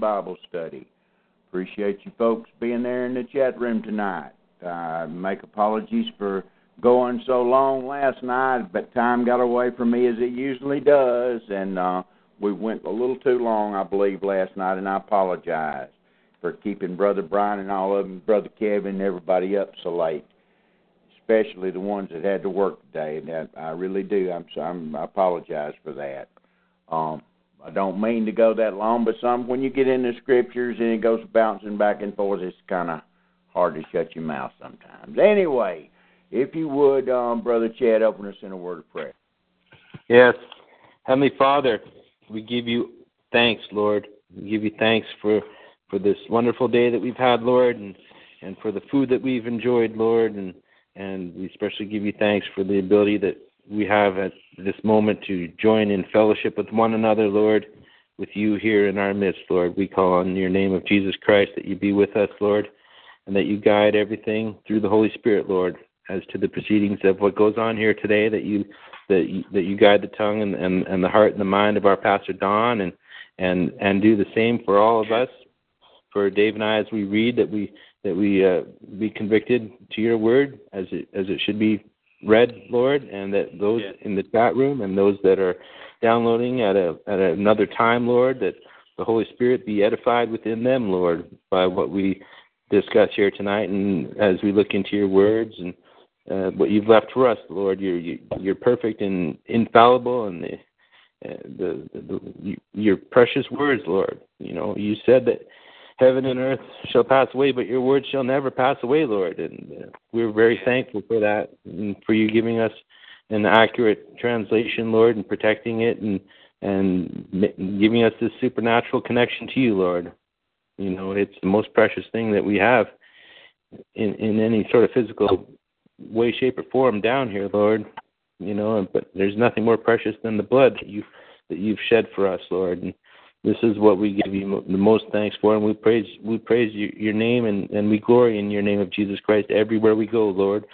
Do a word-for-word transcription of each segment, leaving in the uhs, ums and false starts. Bible study. Appreciate you folks being there in the chat room tonight. I uh, make apologies for going so long last night, but time got away from me as it usually does, and uh, we went a little too long, I believe, last night, and I apologize for keeping Brother Brian and all of them, Brother Kevin, and everybody up so late, especially the ones that had to work today. That I really do. I'm, I'm, I apologize for that. Um, I don't mean to go that long, but some when you get into scriptures and it goes bouncing back and forth, it's kind of hard to shut your mouth sometimes. Anyway, if you would, um, Brother Chad, open us in a word of prayer. Yes. Heavenly Father, we give you thanks, Lord. We give you thanks for, for this wonderful day that we've had, Lord, and, and for the food that we've enjoyed, Lord, and, and we especially give you thanks for the ability that we have at this moment to join in fellowship with one another, Lord, with you here in our midst, Lord. We call on your name of Jesus Christ that you be with us, Lord, and that you guide everything through the Holy Spirit, Lord, as to the proceedings of what goes on here today, that you that you, that you guide the tongue and, and, and the heart and the mind of our Pastor Don, and, and, and do the same for all of us, for Dave and I, as we read, that we that we uh, be convicted to your word as it as it should be read, Lord, and that those yeah. in the chat room and those that are downloading at a at another time, Lord, that the Holy Spirit be edified within them, Lord, by what we discuss here tonight, and as we look into your words and uh, what you've left for us, Lord. You're you, you're perfect and infallible, and the, uh, the, the, the your precious words, Lord. You know, you said that heaven and earth shall pass away, but your word shall never pass away, Lord. And uh, we're very thankful for that, and for you giving us an accurate translation, Lord, and protecting it, and and giving us this supernatural connection to you, Lord. You know, it's the most precious thing that we have in in any sort of physical way, shape, or form down here, Lord. You know, but there's nothing more precious than the blood that you that you've shed for us, Lord. And this is what we give you the most thanks for, and we praise we praise you, your name, and, and we glory in your name of Jesus Christ everywhere we go, Lord.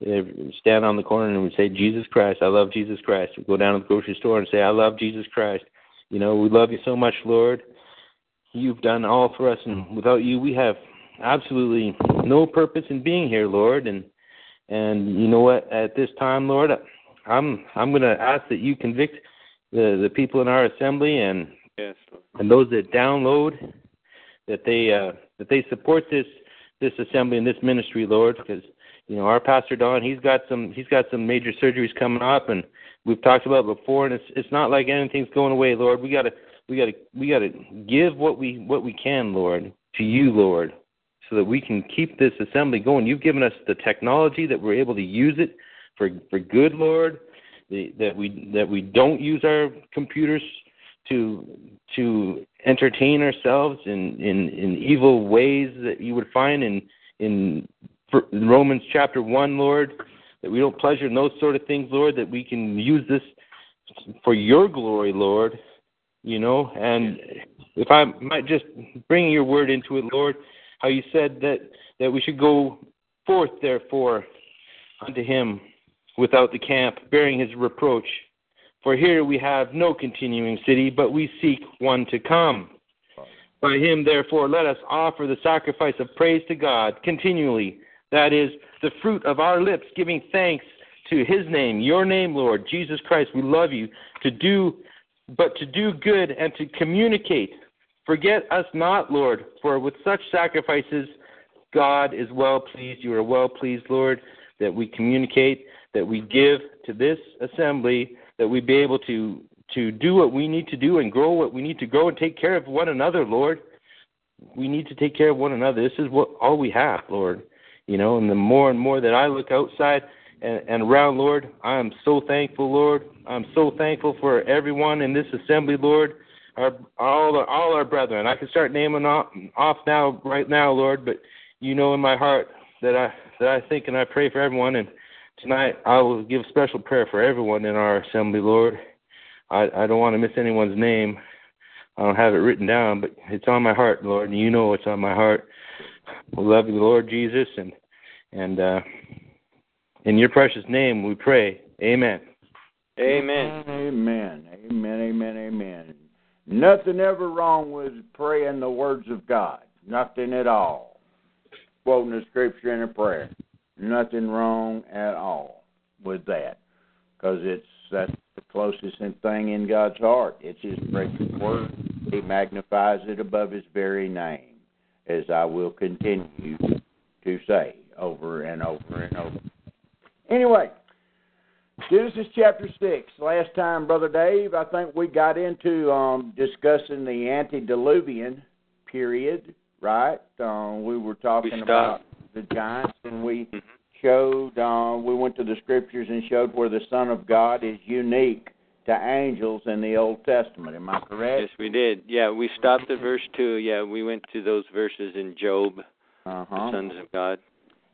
We stand on the corner and we say, Jesus Christ, I love Jesus Christ. We go down to the grocery store and say, I love Jesus Christ. You know, we love you so much, Lord. You've done all for us, and without you, we have absolutely no purpose in being here, Lord. And and you know what? At this time, Lord, I'm I'm going to ask that you convict the the people in our assembly, and Yes, Lord. And those that download, that they uh, that they support this this assembly and this ministry, Lord, because you know our Pastor Don, he's got some he's got some major surgeries coming up, and we've talked about it before, and it's it's not like anything's going away, Lord. We gotta we gotta we gotta give what we what we can, Lord, to you, Lord, so that we can keep this assembly going. You've given us the technology that we're able to use it for for good, Lord. The, that we that we don't use our computers to to entertain ourselves in, in, in evil ways that you would find in in Romans chapter one, Lord, that we don't pleasure in those sort of things, Lord, that we can use this for your glory, Lord, you know. And if I might just bring your word into it, Lord, how you said that, that we should go forth, therefore, unto him without the camp, bearing his reproach. For here we have no continuing city, but we seek one to come. By him, therefore, let us offer the sacrifice of praise to God continually, that is, the fruit of our lips, giving thanks to his name, your name, Lord, Jesus Christ. We love you, to do, but to do good and to communicate. Forget us not, Lord, for with such sacrifices God is well pleased. You are well pleased, Lord, that we communicate, that we give to this assembly, that we be able to, to do what we need to do and grow what we need to grow and take care of one another, Lord. We need to take care of one another. This is what all we have, Lord. You know, and the more and more that I look outside and, and around, Lord, I am so thankful, Lord. I'm so thankful for everyone in this assembly, Lord, our, all, our, all our brethren. I can start naming off, off now, right now, Lord, but you know in my heart that I that I think and I pray for everyone, and tonight I will give special prayer for everyone in our assembly, Lord. I, I don't want to miss anyone's name. I don't have it written down, but it's on my heart, Lord, and you know it's on my heart. We love you, Lord Jesus, and and uh, in your precious name we pray. Amen. Amen. Amen. Amen. Amen. Amen. Nothing ever wrong with praying the words of God. Nothing at all. Quoting the scripture in a prayer. Nothing wrong at all with that, because it's that's the closest thing in God's heart. It's his precious word. He magnifies it above his very name, as I will continue to say over and over and over. Anyway, Genesis chapter six. Last time, Brother Dave, I think we got into um, discussing the antediluvian period, right? Um, we were talking we about the giants, and we showed, uh, we went to the scriptures and showed where the Son of God is unique to angels in the Old Testament. Am I correct? Yes, we did. Yeah, we stopped at verse two. Yeah, we went to those verses in Job, uh-huh. The sons of God.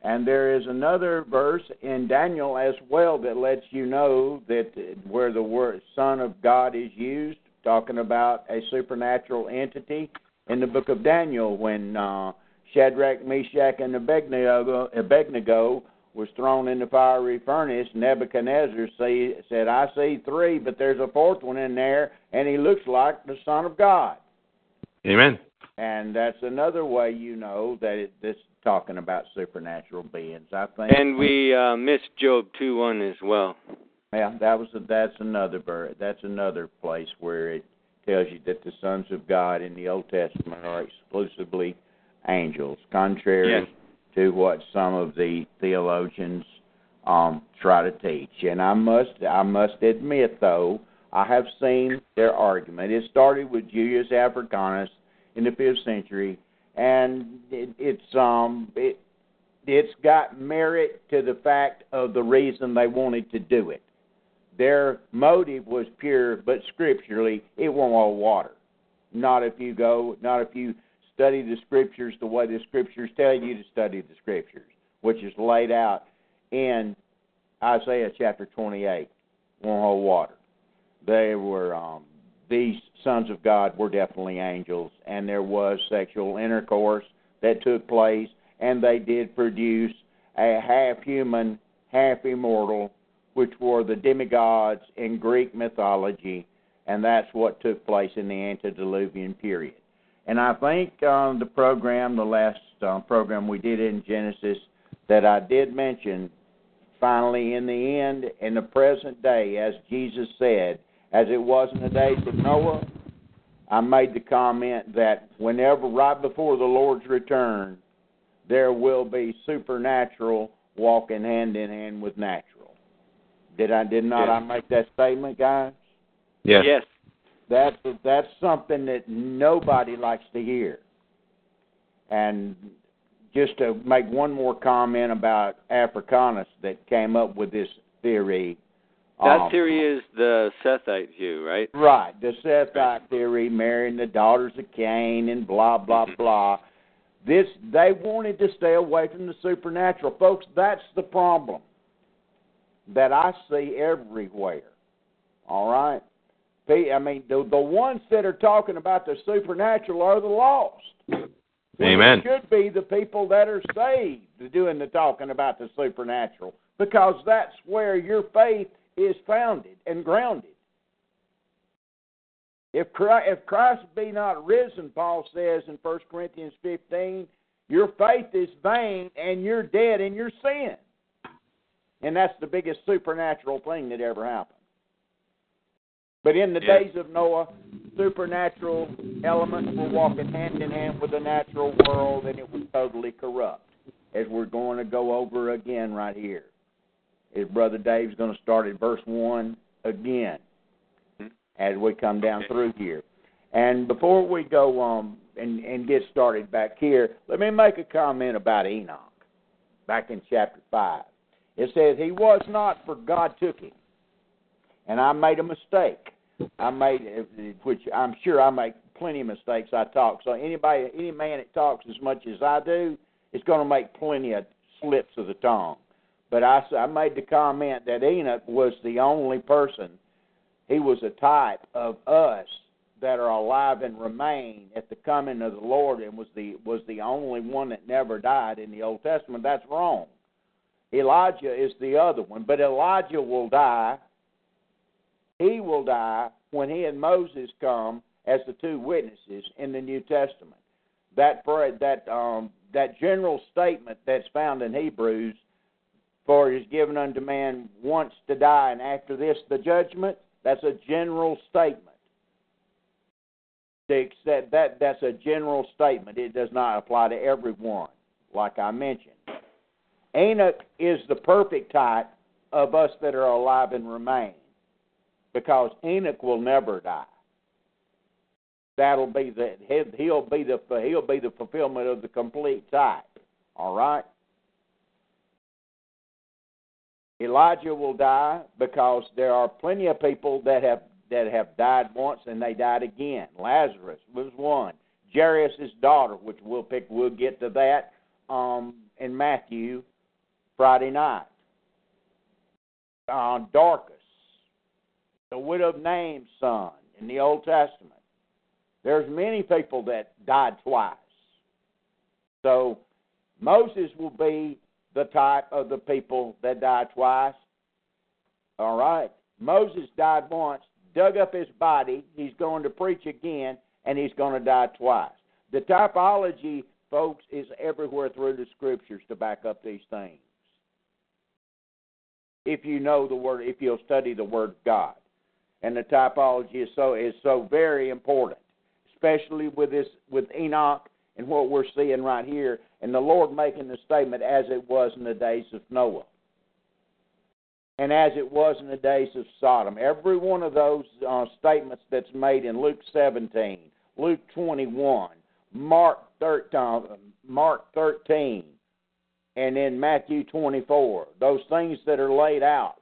And there is another verse in Daniel as well that lets you know that where the word Son of God is used, talking about a supernatural entity in the book of Daniel when uh, Shadrach, Meshach, and Abednego, Abednego was thrown in the fiery furnace. Nebuchadnezzar see, said, I see three, but there's a fourth one in there, and he looks like the Son of God. Amen. And that's another way you know that it, this talking about supernatural beings, I think. And we uh, missed Job two one as well. Yeah, that was a, that's another that's another place where it tells you that the sons of God in the Old Testament are exclusively angels, contrary yes. to what some of the theologians um, try to teach. And I must I must admit, though, I have seen their argument. It started with Julius Africanus in the fifth century, and it, it's um it it's got merit to the fact of the reason they wanted to do it. Their motive was pure, but scripturally it won't hold water. Not if you go. Not if you. Study the Scriptures the way the Scriptures tell you to study the Scriptures, which is laid out in Isaiah chapter twenty-eight, won't hold water. They were, um, these sons of God were definitely angels, and there was sexual intercourse that took place, and they did produce a half-human, half-immortal, which were the demigods in Greek mythology, and that's what took place in the antediluvian period. And I think um, the program, the last um, program we did in Genesis, that I did mention, finally in the end, in the present day, as Jesus said, as it was in the days of Noah, I made the comment that whenever, right before the Lord's return, there will be supernatural walking hand in hand with natural. Did I did not yes. I make that statement, guys? Yes. Yes. That's, that's something that nobody likes to hear. And just to make one more comment about Africanus that came up with this theory, That um, theory is the Sethite view, right? Right, the Sethite right. theory, marrying the daughters of Cain and blah, blah, blah. This they wanted to stay away from the supernatural. Folks, that's the problem that I see everywhere, all right? I mean, the, the ones that are talking about the supernatural are the lost. Amen. It should be the people that are saved doing the talking about the supernatural, because that's where your faith is founded and grounded. If Christ, if Christ be not risen, Paul says in First Corinthians fifteen, your faith is vain and you're dead in your sin. And that's the biggest supernatural thing that ever happened. But in the yeah. days of Noah, supernatural elements were walking hand in hand with the natural world, and it was totally corrupt, as we're going to go over again right here. As Brother Dave's going to start at verse one again as we come down through here. And before we go on and, and get started back here, let me make a comment about Enoch back in chapter five. It says, he was not, for God took him. And I made a mistake. I made, which I'm sure I make plenty of mistakes. I talk. So anybody, any man that talks as much as I do is going to make plenty of slips of the tongue. But I, I made the comment that Enoch was the only person. He was a type of us that are alive and remain at the coming of the Lord, and was the was the only one that never died in the Old Testament. That's wrong. Elijah is the other one, but Elijah will die. He will die when he and Moses come as the two witnesses in the New Testament. That that um, that general statement that's found in Hebrews, for it is given unto man once to die, and after this the judgment, that's a general statement. That, that, that's a general statement. It does not apply to everyone, like I mentioned. Enoch is the perfect type of us that are alive and remain, because Enoch will never die. That'll be the he'll be the he'll be the fulfillment of the complete type. All right. Elijah will die, because there are plenty of people that have that have died once and they died again. Lazarus was one. Jairus' daughter, which we'll pick, we'll get to that um, in Matthew Friday night. Uh, Dorcas, the widow of Nain's son in the Old Testament. There's many people that died twice. So Moses will be the type of the people that died twice. All right. Moses died once, dug up his body. He's going to preach again, and he's going to die twice. The typology, folks, is everywhere through the Scriptures to back up these things. If you know the Word, if you'll study the Word of God. And the typology is so is so very important, especially with this with Enoch and what we're seeing right here, and the Lord making the statement, as it was in the days of Noah, and as it was in the days of Sodom. Every one of those uh, statements that's made in Luke seventeen, Luke twenty-one, Mark thirteen, Mark thirteen, and in Matthew twenty-four, those things that are laid out,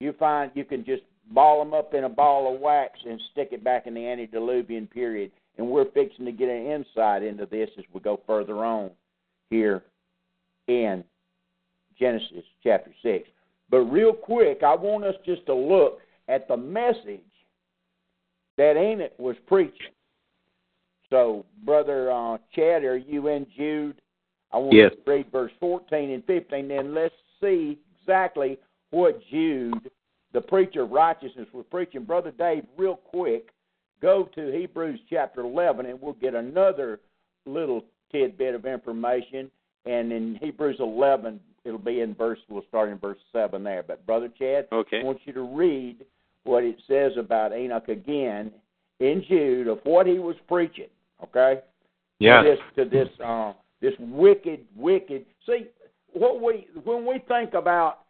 you find you can just ball them up in a ball of wax and stick it back in the antediluvian period. And we're fixing to get an insight into this as we go further on here in Genesis chapter six. But real quick, I want us just to look at the message that Enoch was preaching. So, Brother uh, Chad, are you in Jude? I want yes. to read verse fourteen and fifteen, then let's see exactly what Jude, the preacher of righteousness, was preaching. Brother Dave, real quick, go to Hebrews chapter eleven, and we'll get another little tidbit of information. And in Hebrews eleven, it'll be in verse, we'll start in verse seven there. But Brother Chad, okay. I want you to read what it says about Enoch again in Jude of what he was preaching, okay? Yeah. To this, to this, uh, this wicked, wicked. See, what we when we think about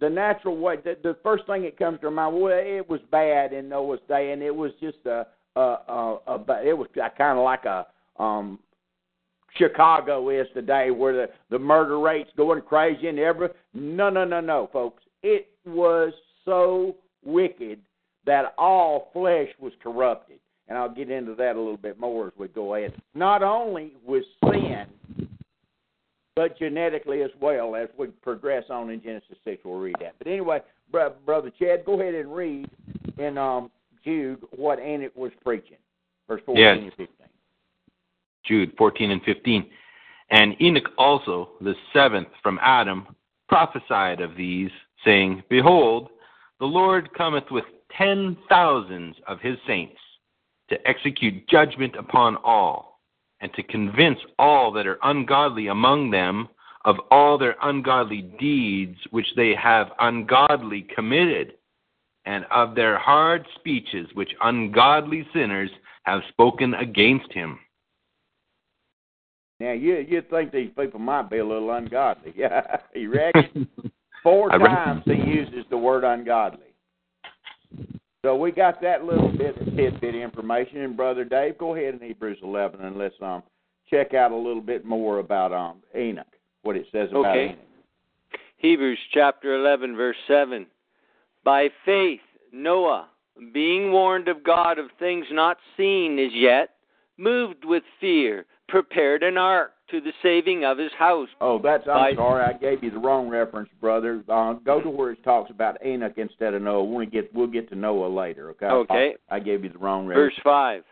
the natural way, the, the first thing that comes to mind, well, it was bad in Noah's day, and it was just a, a, a, a it was kind of like a um, Chicago is today, where the, the murder rate's going crazy and every. No, no, no, no, folks. It was so wicked that all flesh was corrupted. And I'll get into that a little bit more as we go ahead. Not only was sin, but genetically as well, as we progress on in Genesis six, we'll read that. But anyway, Brother Chad, go ahead and read in um, Jude what Anak was preaching, verse fourteen yes. and fifteen. Jude fourteen and fifteen. And Enoch also, the seventh from Adam, prophesied of these, saying, Behold, the Lord cometh with ten thousands of his saints, to execute judgment upon all, and to convince all that are ungodly among them of all their ungodly deeds which they have ungodly committed, and of their hard speeches which ungodly sinners have spoken against him. Now, you, you'd think these people might be a little ungodly. Yeah, you reckon? Four times he uses the word ungodly. So we got that little bit of tidbit information. And, Brother Dave, go ahead in Hebrews eleven and let's um, check out a little bit more about um, Enoch, what it says about okay. Enoch. Hebrews chapter eleven, verse seven. By faith, Noah, being warned of God of things not seen as yet, moved with fear, prepared an ark to the saving of his house. Oh, that's, I'm By, sorry, I gave you the wrong reference, brother. Uh, go to where it talks about Enoch instead of Noah. We'll get, we'll get to Noah later, okay? Okay. I, I gave you the wrong reference. Verse five.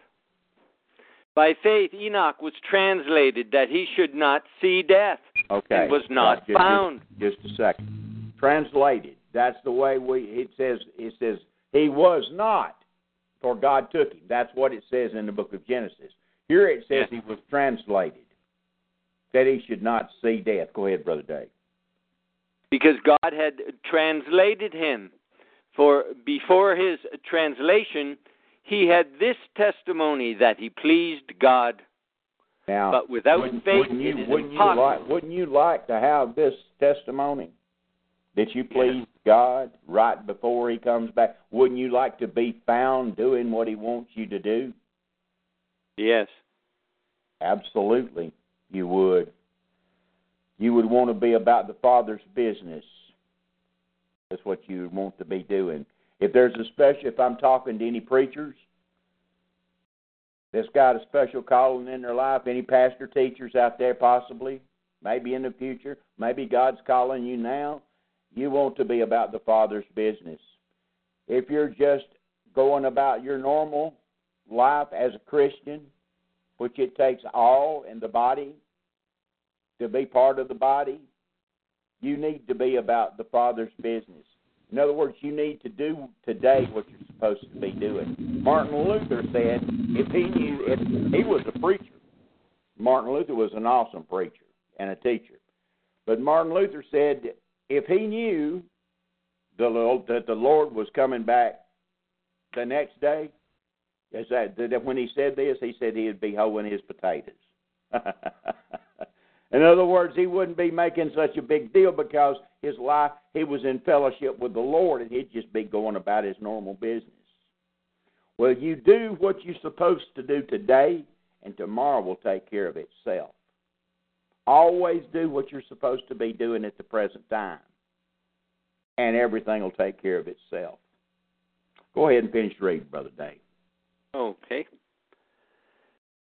By faith Enoch was translated that he should not see death. Okay. And was not just, found. Just, just a second. Translated. That's the way we, it says, it says, he was not, for God took him. That's what it says in the book of Genesis. Here it says he was translated, that he should not see death. Go ahead, Brother Dave. Because God had translated him. For before his translation, he had this testimony that he pleased God. Now, but without wouldn't, faith, wouldn't you, it is wouldn't impossible. You like, wouldn't you like to have this testimony? That you please God right before he comes back? Wouldn't you like to be found doing what he wants you to do? Yes. Absolutely, you would. You would want to be about the Father's business. That's what you would want to be doing. If there's a special, if I'm talking to any preachers that's got a special calling in their life, any pastor teachers out there possibly, maybe in the future, maybe God's calling you now, you want to be about the Father's business. If you're just going about your normal life as a Christian, which it takes all in the body to be part of the body, you need to be about the Father's business. In other words, you need to do today what you're supposed to be doing. Martin Luther said if he knew, if he was a preacher. Martin Luther was an awesome preacher and a teacher. But Martin Luther said, if he knew the Lord, that the Lord was coming back the next day, is that, that when he said this, he said he would be hoeing his potatoes. In other words, he wouldn't be making such a big deal because his life, he was in fellowship with the Lord, and he'd just be going about his normal business. Well, you do what you're supposed to do today, and tomorrow will take care of itself. Always do what you're supposed to be doing at the present time, and everything will take care of itself. Go ahead and finish reading, Brother Dave. Okay.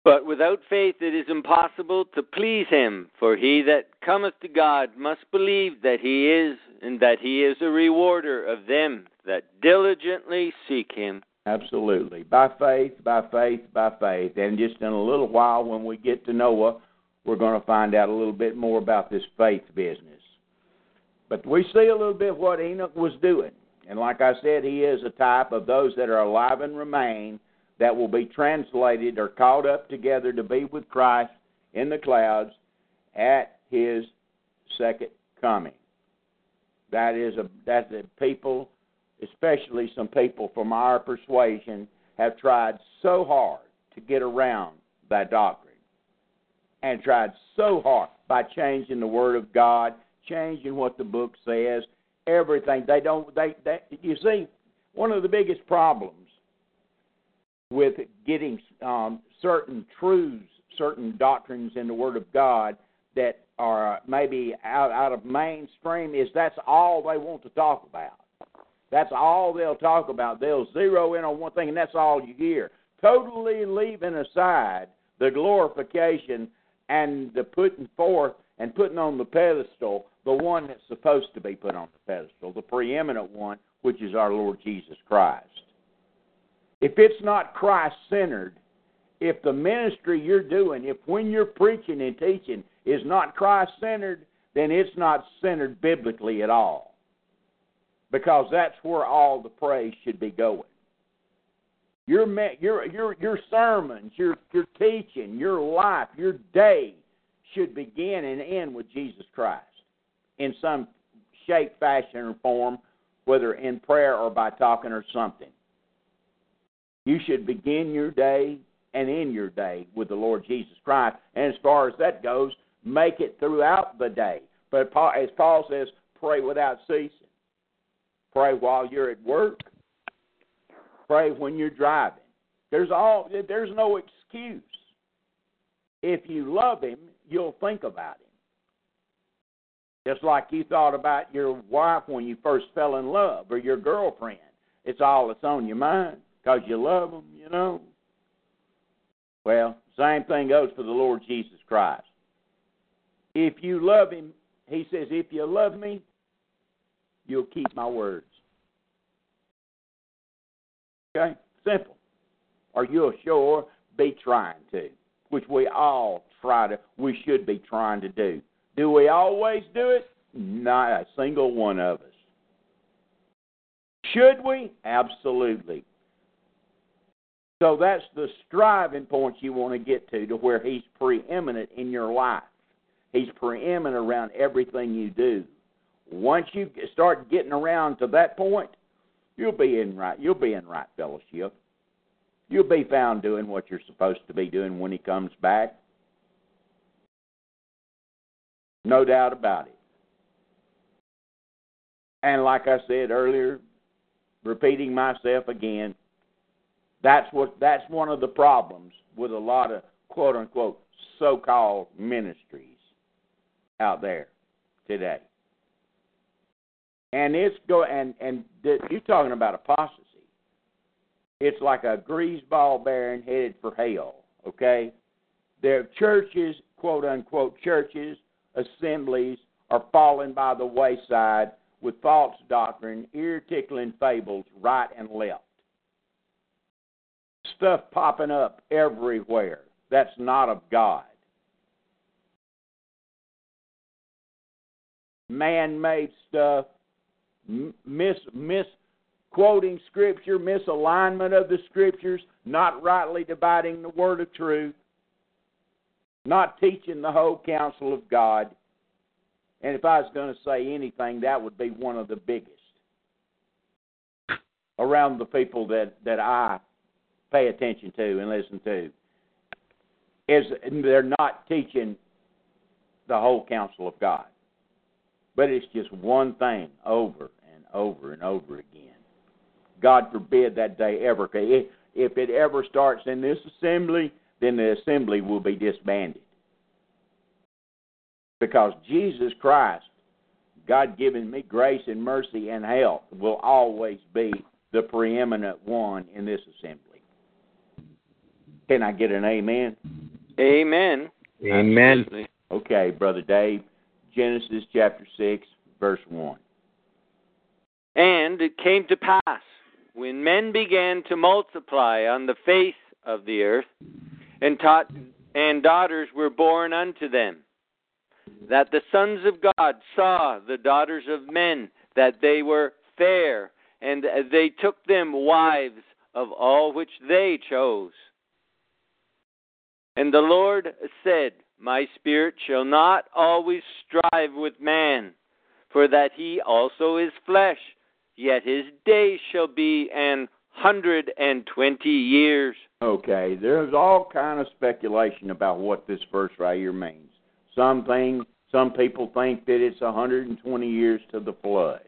But without faith it is impossible to please him, for he that cometh to God must believe that he is, and that he is a rewarder of them that diligently seek him. Absolutely. By faith, by faith, by faith. And just in a little while when we get to Noah, we're going to find out a little bit more about this faith business. But we see a little bit what Enoch was doing. And like I said, he is a type of those that are alive and remain that will be translated or called up together to be with Christ in the clouds at his second coming. That is a, that's a people, especially some people from our persuasion, have tried so hard to get around that doctrine. And tried so hard by changing the Word of God, changing what the book says, everything. They don't. They, they. You see, one of the biggest problems with getting um, certain truths, certain doctrines in the Word of God that are maybe out, out of mainstream is that's all they want to talk about. That's all they'll talk about. They'll zero in on one thing, and that's all you hear, totally leaving aside the glorification and the putting forth and putting on the pedestal the one that's supposed to be put on the pedestal, the preeminent one, which is our Lord Jesus Christ. If it's not Christ-centered, if the ministry you're doing, if when you're preaching and teaching is not Christ-centered, then it's not centered biblically at all, because that's where all the praise should be going. Your your your your sermons, your your teaching, your life, your day should begin and end with Jesus Christ in some shape, fashion, or form, whether in prayer or by talking or something. You should begin your day and end your day with the Lord Jesus Christ. And as far as that goes, make it throughout the day. But as Paul says, pray without ceasing. Pray while you're at work. Pray when you're driving. There's all. There's no excuse. If you love him, you'll think about him. Just like you thought about your wife when you first fell in love, or your girlfriend. It's all that's on your mind because you love them, you know. Well, same thing goes for the Lord Jesus Christ. If you love him, he says, if you love me, you'll keep my words. Okay? Simple. Or you'll sure be trying to, which we all try to, we should be trying to do. Do we always do it? Not a single one of us. Should we? Absolutely. So that's the striving point you want to get to, to where he's preeminent in your life. He's preeminent around everything you do. Once you start getting around to that point, you'll be in right. You'll be in right fellowship. You'll be found doing what you're supposed to be doing when he comes back. No doubt about it. And like I said earlier, repeating myself again, that's what that's one of the problems with a lot of quote unquote so-called ministries out there today. And it's go and and th- you're talking about apostasy. It's like a greaseball bearing headed for hell. Okay, their churches, quote unquote churches, assemblies are falling by the wayside with false doctrine, ear-tickling fables right and left. Stuff popping up everywhere that's not of God. Man-made stuff, mis, misquoting Scripture, misalignment of the Scriptures, not rightly dividing the word of truth, not teaching the whole counsel of God. And if I was going to say anything, that would be one of the biggest around the people that, that I pay attention to and listen to, is they're not teaching the whole counsel of God. But it's just one thing over and over and over again. God forbid that day ever. If it ever starts in this assembly, then the assembly will be disbanded. Because Jesus Christ, God giving me grace and mercy and help, will always be the preeminent one in this assembly. Can I get an amen? Amen. Amen. Absolutely. Okay, Brother Dave. Genesis chapter six, verse one. And it came to pass, when men began to multiply on the face of the earth, and taught, and daughters were born unto them, that the sons of God saw the daughters of men, that they were fair, and they took them wives of all which they chose. And the Lord said, My spirit shall not always strive with man, for that he also is flesh, yet his days shall be an hundred and twenty years. Okay, there's all kind of speculation about what this verse right here means. Some, think, some people think that it's one hundred twenty years to the flood.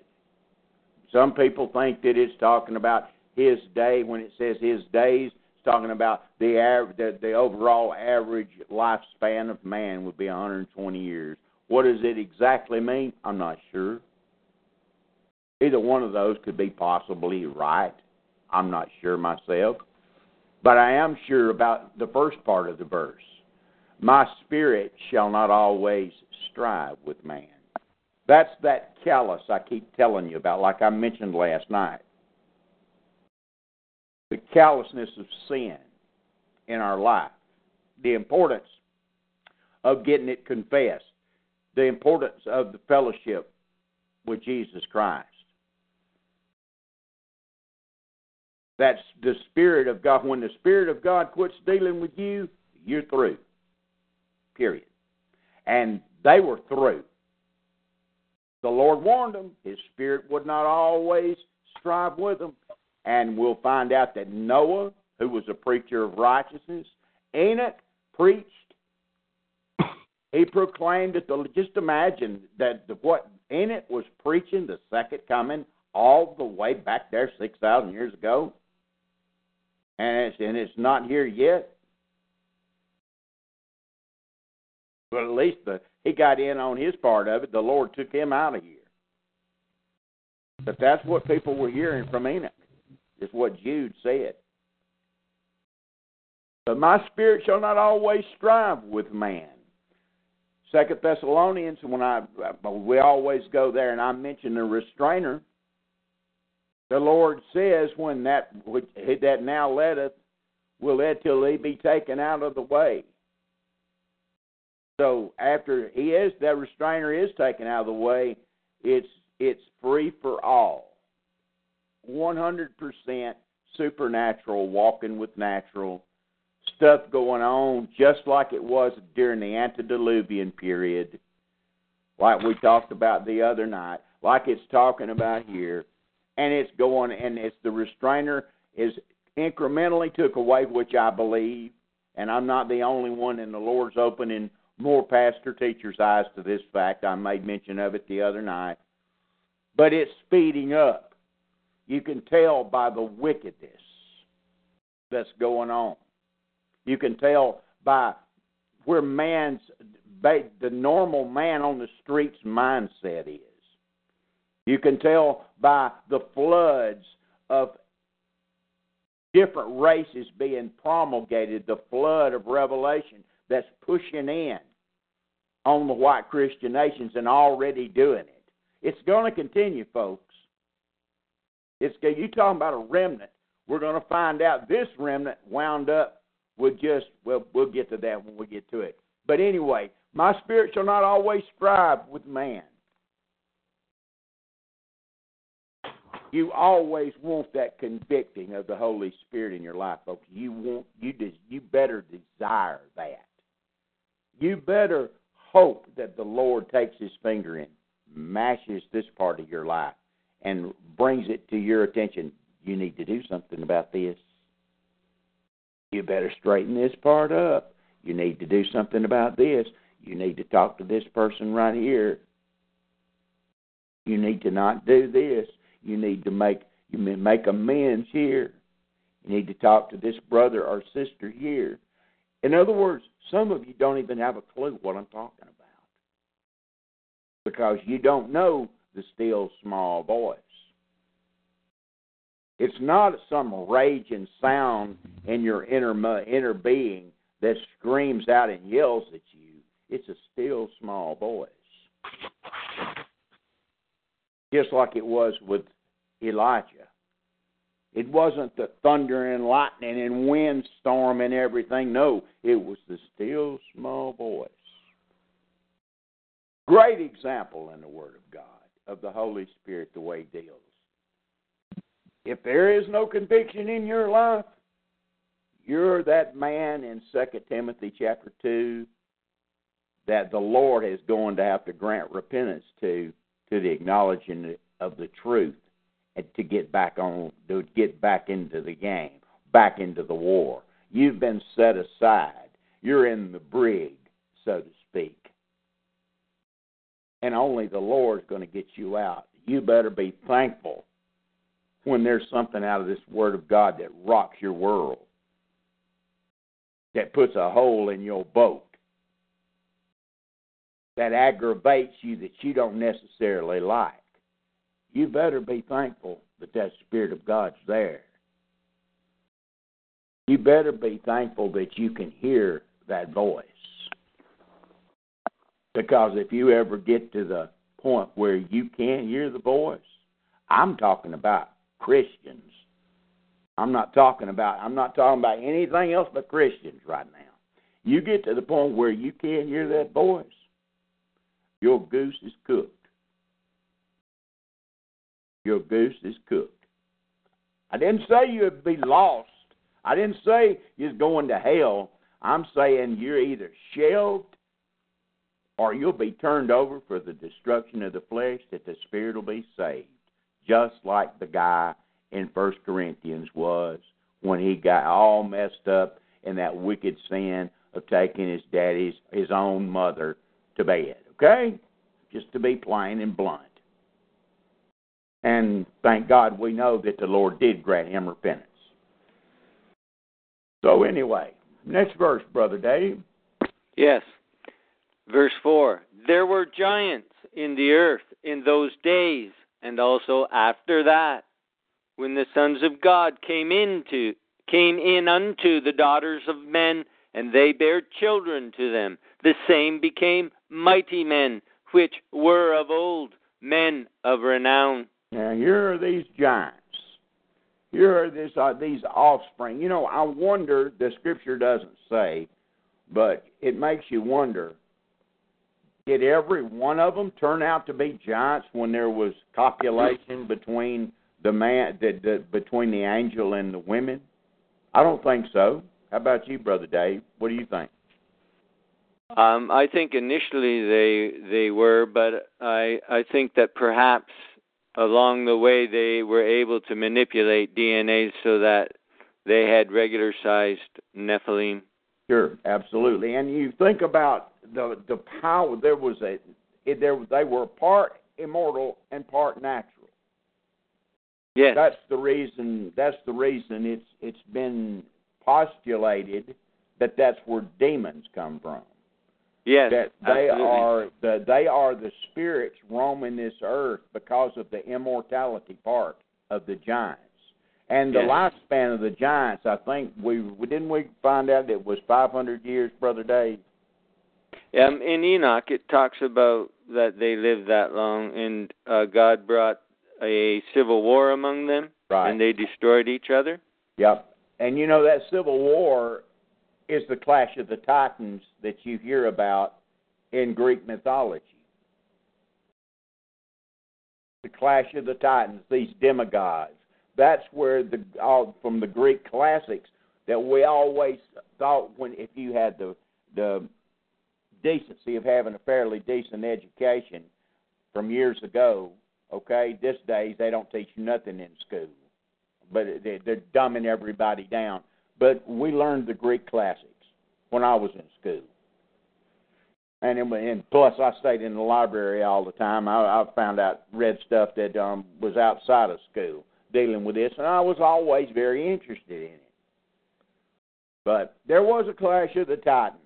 Some people think that it's talking about his day. When it says his days, talking about the, av- the the overall average lifespan of man would be one hundred twenty years. What does it exactly mean? I'm not sure. Either one of those could be possibly right. I'm not sure myself. But I am sure about the first part of the verse. My spirit shall not always strive with man. That's that callous I keep telling you about, like I mentioned last night. The callousness of sin in our life. The importance of getting it confessed. The importance of the fellowship with Jesus Christ. That's the Spirit of God. When the Spirit of God quits dealing with you, you're through. Period. And they were through. The Lord warned them. His Spirit would not always strive with them. And we'll find out that Noah, who was a preacher of righteousness, Enoch preached. He proclaimed that the, just imagine that the, what Enoch was preaching, the second coming, all the way back there six thousand years ago. And it's, and it's not here yet. But at least the, he got in on his part of it. The Lord took him out of here. But that's what people were hearing from Enoch. It's what Jude said. But my spirit shall not always strive with man. Second Thessalonians, when I we always go there, and I mention the restrainer. The Lord says, "When that which that now letteth will let till he be taken out of the way." So after he is that restrainer is taken out of the way, it's it's free for all. One hundred percent supernatural, walking with natural stuff going on, just like it was during the antediluvian period, like we talked about the other night, like it's talking about here. And it's going, and it's the restrainer is incrementally took away, which I believe, and I'm not the only one, and the Lord's opening more pastor teachers' eyes to this fact. I made mention of it the other night. But it's speeding up. You can tell by the wickedness that's going on. You can tell by where man's, the normal man on the street's mindset is. You can tell by the floods of different races being promulgated, the flood of revelation that's pushing in on the white Christian nations and already doing it. It's going to continue, folks. It's you talking about a remnant. We're going to find out this remnant wound up with just, well, we'll get to that when we get to it. But anyway, my spirit shall not always strive with man. You always want that convicting of the Holy Spirit in your life, folks. You want you des- you better desire that. You better hope that the Lord takes his finger and mashes this part of your life and brings it to your attention. You need to do something about this. You better straighten this part up. You need to do something about this. You need to talk to this person right here. You need to not do this. You need to make you make amends here. You need to talk to this brother or sister here. In other words, some of you don't even have a clue what I'm talking about because you don't know the still small voice. It's not some raging sound in your inner inner being that screams out and yells at you. It's a still small voice. Just like it was with Elijah. It wasn't the thunder and lightning and windstorm and everything. No, it was the still small voice. Great example in the Word of God of the Holy Spirit, the way he deals. If there is no conviction in your life, you're that man in Second Timothy chapter two that the Lord is going to have to grant repentance to. To the acknowledging of the truth, and to get back on, to get back into the game, back into the war. You've been set aside. You're in the brig, so to speak. And only the Lord's going to get you out. You better be thankful when there's something out of this Word of God that rocks your world, that puts a hole in your boat, that aggravates you that you don't necessarily like. you better be thankful that that Spirit of God's there. You better be thankful that you can hear that voice. Because if you ever get to the point where you can't hear the voice, I'm talking about Christians. I'm not talking about I'm not talking about anything else but Christians right now. You get to the point where you can't hear that voice, your goose is cooked. Your goose is cooked. I didn't say you'd be lost. I didn't say you're going to hell. I'm saying you're either shelved or you'll be turned over for the destruction of the flesh that the Spirit will be saved, just like the guy in First Corinthians was when he got all messed up in that wicked sin of taking his daddy's, his own mother to bed, okay? Just to be plain and blunt. And thank God we know that the Lord did grant him repentance. So anyway, next verse, Brother Dave. Yes. Verse four. There were giants in the earth in those days, and also after that, when the sons of God came into came in unto the daughters of men, and they bare children to them. The same became mighty men, which were of old, men of renown. Now here are these giants. Here are this, uh, these offspring. You know, I wonder, the Scripture doesn't say, but it makes you wonder, did every one of them turn out to be giants when there was copulation between the man, the, the, between the angel and the women? I don't think so. How about you, Brother Dave? What do you think? Um, I think initially they they were, but I I think that perhaps along the way they were able to manipulate D N A so that they had regular-sized Nephilim. Sure, absolutely. And you think about the the power. There was a there they were part immortal and part natural. Yes. That's the reason that's the reason it's it's been postulated that that's where demons come from. Yes. That they absolutely. are the they are the spirits roaming this earth because of the immortality part of the giants. And the yes. lifespan of the giants, I think we didn't we find out it was five hundred years, Brother Dave. Um, in Enoch it talks about that they lived that long, and uh, God brought a civil war among them, right, and they destroyed each other. Yep. And you know that civil war is the clash of the titans that you hear about in Greek mythology. The clash of the titans, these demigods. That's where the all, from the Greek classics that we always thought, when if you had the the decency of having a fairly decent education from years ago. Okay, these days they don't teach you nothing in school, but they're, they're dumbing everybody down. But we learned the Greek classics when I was in school, and it, and plus I stayed in the library all the time. I, I found out, read stuff that um, was outside of school dealing with this, and I was always very interested in it. But there was a clash of the titans,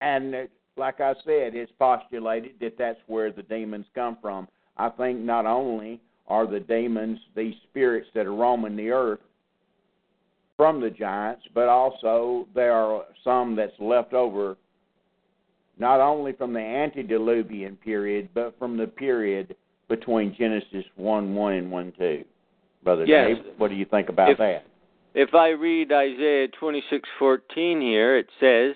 and it, like I said, it's postulated that that's where the demons come from. I think not only are the demons these spirits that are roaming the earth from the giants, but also there are some that's left over not only from the antediluvian period, but from the period between Genesis one one and one two. Brother yes. Dave, what do you think about if, that? If I read Isaiah twenty-six fourteen here, it says,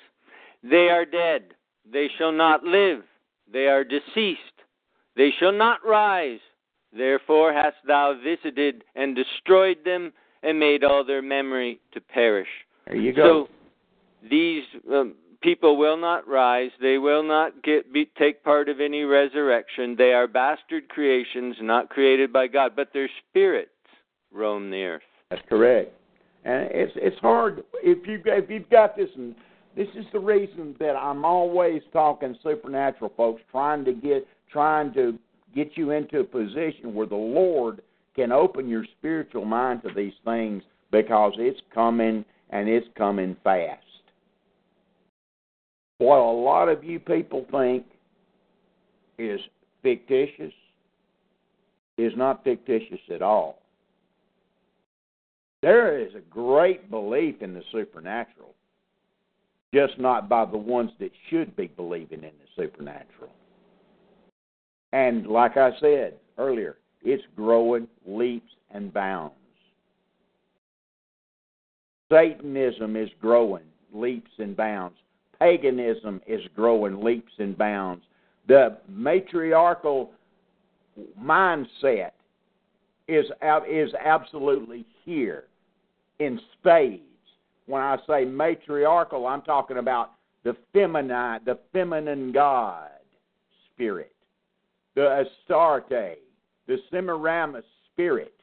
"They are dead. They shall not live, they are deceased, they shall not rise. Therefore hast thou visited and destroyed them, and made all their memory to perish." There you go. So these um, people will not rise, they will not get be, take part of any resurrection. They are bastard creations, not created by God, but their spirits roam the earth. That's correct. And it's it's hard if you if you've got this. In, This is the reason that I'm always talking supernatural, folks, trying to get trying to get you into a position where the Lord can open your spiritual mind to these things, because it's coming, and it's coming fast. What a lot of you people think is fictitious, is not fictitious at all. There is a great belief in the supernatural, just not by the ones that should be believing in the supernatural. And like I said earlier, it's growing leaps and bounds. Satanism is growing leaps and bounds. Paganism is growing leaps and bounds. The matriarchal mindset is is absolutely here in spades. When I say matriarchal, I'm talking about the feminine, the feminine god spirit, the Astarte, the Semiramis spirit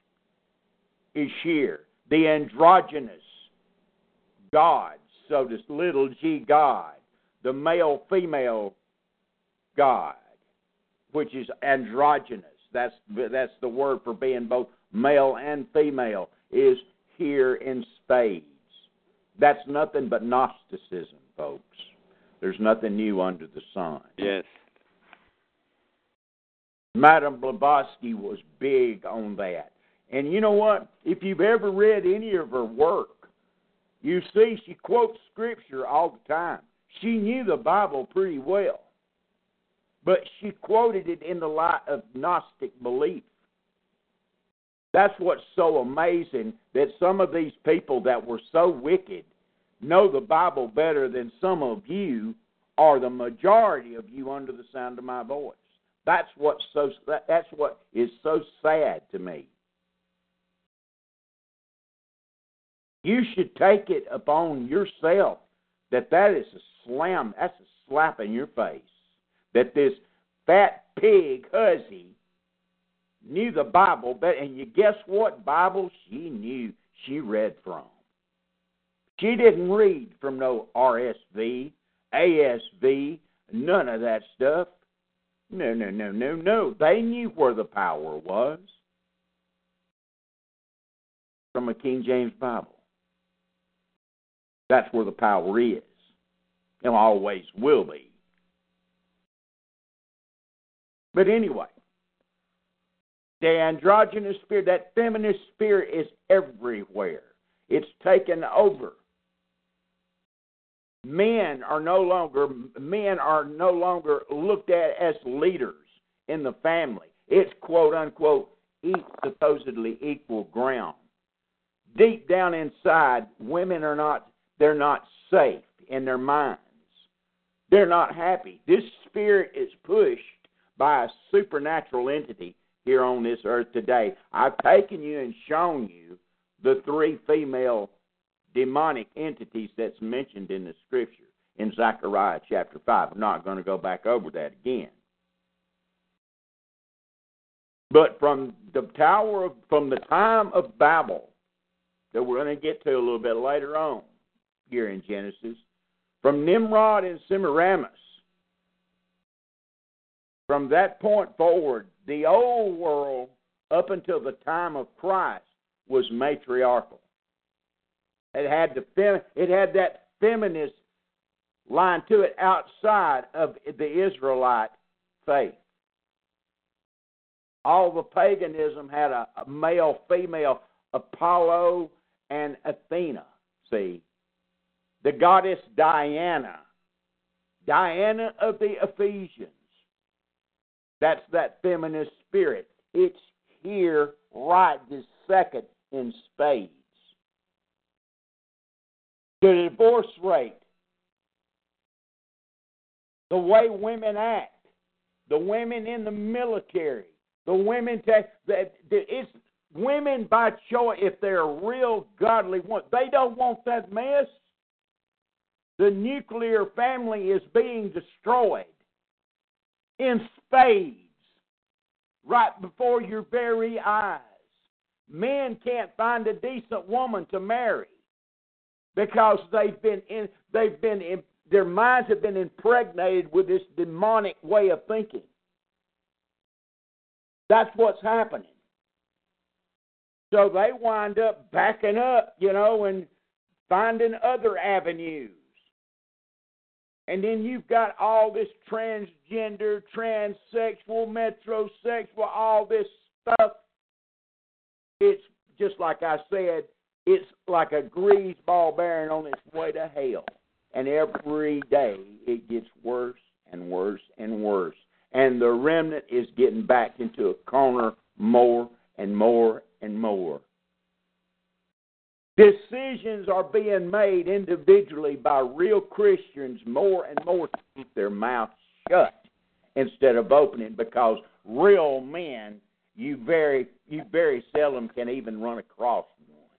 is here. The androgynous god, so this little g god, the male-female god, which is androgynous. That's, that's the word for being both male and female, is here in spades. That's nothing but Gnosticism, folks. There's nothing new under the sun. Yes. Madame Blavatsky was big on that. And you know what? If you've ever read any of her work, you see she quotes Scripture all the time. She knew the Bible pretty well, but she quoted it in the light of Gnostic belief. That's what's so amazing, that some of these people that were so wicked know the Bible better than some of you, or the majority of you under the sound of my voice. That's what's so, that's what is so sad to me. You should take it upon yourself that that is a slam, that's a slap in your face, that this fat pig, hussy, knew the Bible, but and you guess what Bible she knew she read from. She didn't read from no R S V, A S V, none of that stuff. No, no, no, no, no. They knew where the power was from a King James Bible. That's where the power is and always will be. But anyway, the androgynous spirit, that feminist spirit, is everywhere. It's taken over. Men are no longer men are no longer looked at as leaders in the family. It's quote unquote each supposedly equal ground. Deep down inside, women are not they're not safe in their minds. They're not happy. This spirit is pushed by a supernatural entity here on this earth today. I've taken you and shown you the three female demonic entities that's mentioned in the Scripture in Zechariah chapter five. I'm not going to go back over that again. But from the tower of, from the time of Babel, that we're going to get to a little bit later on here in Genesis, from Nimrod and Semiramis, from that point forward, the old world, up until the time of Christ, was matriarchal. It had the fem- it had that feminist line to it outside of the Israelite faith. All the paganism had a, a male-female, Apollo and Athena, see? The goddess Diana, Diana of the Ephesians. That's that feminist spirit. It's here right this second in spades. The divorce rate, the way women act, the women in the military, the women take, it's women by choice, if they're real godly ones, they don't want that mess. The nuclear family is being destroyed in spades right before your very eyes. Men can't find a decent woman to marry because they've been in, they've been in, their minds have been impregnated with this demonic way of thinking. That's what's happening. So they wind up backing up, you know, and finding other avenues. And then you've got all this transgender, transsexual, metrosexual, all this stuff, it's just like I said, it's like a grease ball bearing on its way to hell. And every day it gets worse and worse and worse. And the remnant is getting back into a corner more and more and more. Decisions are being made individually by real Christians more and more to keep their mouths shut instead of opening, because real men, you very you very seldom can even run across one.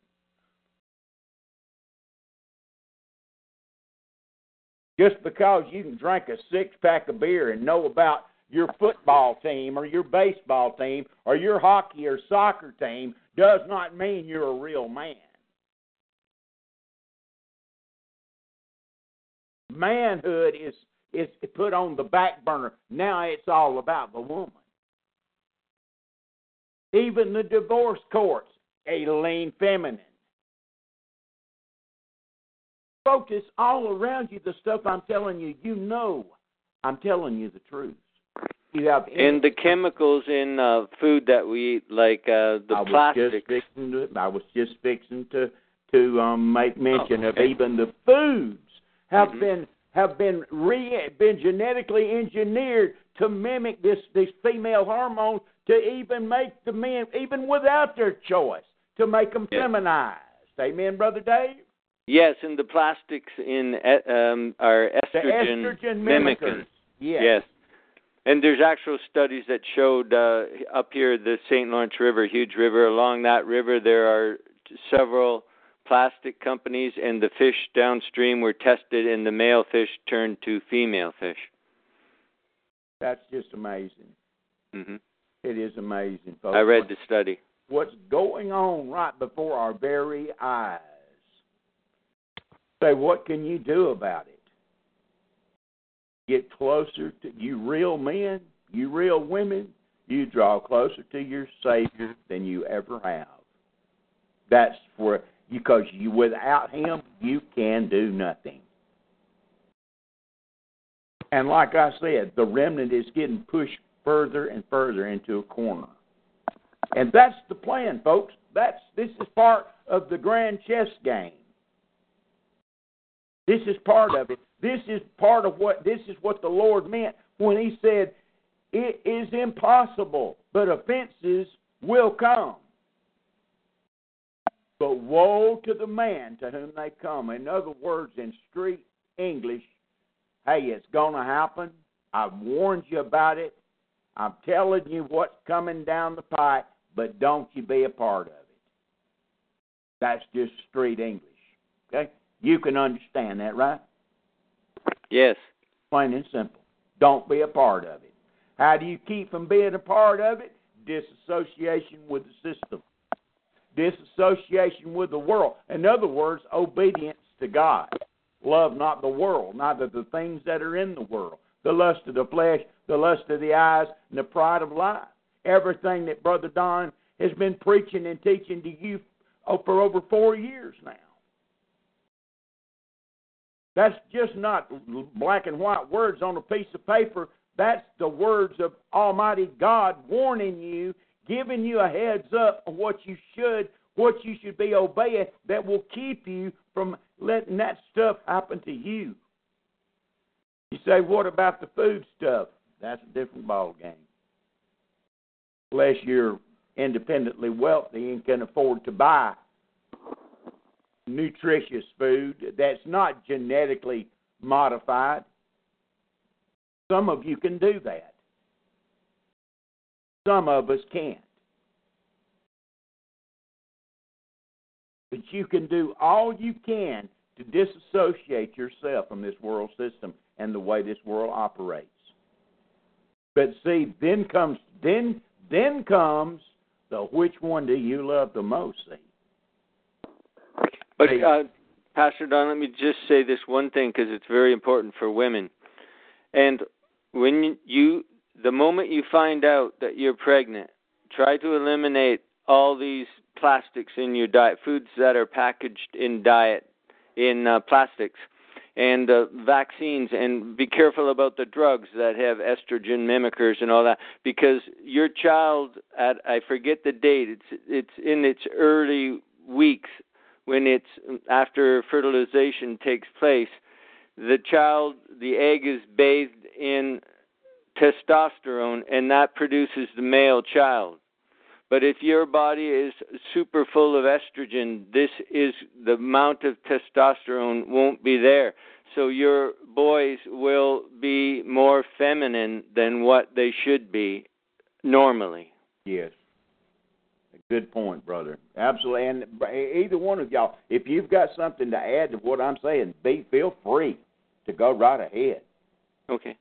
Just because you can drink a six-pack of beer and know about your football team or your baseball team or your hockey or soccer team does not mean you're a real man. Manhood is, is put on the back burner. Now it's all about the woman. Even the divorce courts, a lean feminine. Folks, it's all around you, the stuff I'm telling you. You know I'm telling you the truth. You have and the chemicals in uh, food that we eat, like uh, the I plastics. Was just fixing to, I was just fixing to, to um, make mention oh, okay. of even the foods. Have mm-hmm. been have been re been genetically engineered to mimic this these female hormones to even make the men, even without their choice, to make them yeah. feminized. Amen, Brother Dave. Yes, and the plastics in um, are estrogen, estrogen mimickers. Yes. yes, and there's actual studies that showed uh, up here the Saint Lawrence River, huge river. Along that river, there are several plastic companies, and the fish downstream were tested, and the male fish turned to female fish. That's just amazing. Mm-hmm. It is amazing, folks. I read the study. What's going on right before our very eyes? Say, what can you do about it? Get closer to you real men, you real women, you draw closer to your Savior than you ever have. That's where... Because you, without him, you can do nothing. And like I said, the remnant is getting pushed further and further into a corner. And that's the plan, folks. That's This is part of the grand chess game. This is part of it. This is part of what, this is what the Lord meant when he said, it is impossible, but offenses will come. But woe to the man to whom they come. In other words, in street English, hey, it's going to happen. I've warned you about it. I'm telling you what's coming down the pipe, but don't you be a part of it. That's just street English. Okay? You can understand that, right? Yes. Plain and simple. Don't be a part of it. How do you keep from being a part of it? Disassociation with the system. Disassociation with the world. In other words, obedience to God. Love not the world, neither the things that are in the world. The lust of the flesh, the lust of the eyes, and the pride of life. Everything that Brother Don has been preaching and teaching to you for over four years now. That's just not black and white words on a piece of paper. That's the words of Almighty God warning you, giving you a heads up on what you should, what you should be obeying that will keep you from letting that stuff happen to you. You say, what about the food stuff? That's a different ballgame. Unless you're independently wealthy and can afford to buy nutritious food that's not genetically modified, some of you can do that. Some of us can't. But you can do all you can to disassociate yourself from this world system and the way this world operates. But see, then comes then then comes the which one do you love the most, see? But uh, Pastor Don, let me just say this one thing because it's very important for women. And when you... you The moment you find out that you're pregnant, try to eliminate all these plastics in your diet, foods that are packaged in diet, in uh, plastics. and uh, vaccines, and be careful about the drugs that have estrogen mimickers and all that, because your child, at I forget the date, it's it's in its early weeks when it's after fertilization takes place, the child, the egg is bathed in testosterone, and that produces the male child. But if your body is super full of estrogen, this is the amount of testosterone won't be there. So your boys will be more feminine than what they should be normally. Yes. Good point, brother. Absolutely. And either one of y'all, if you've got something to add to what I'm saying, be feel free to go right ahead. Okay.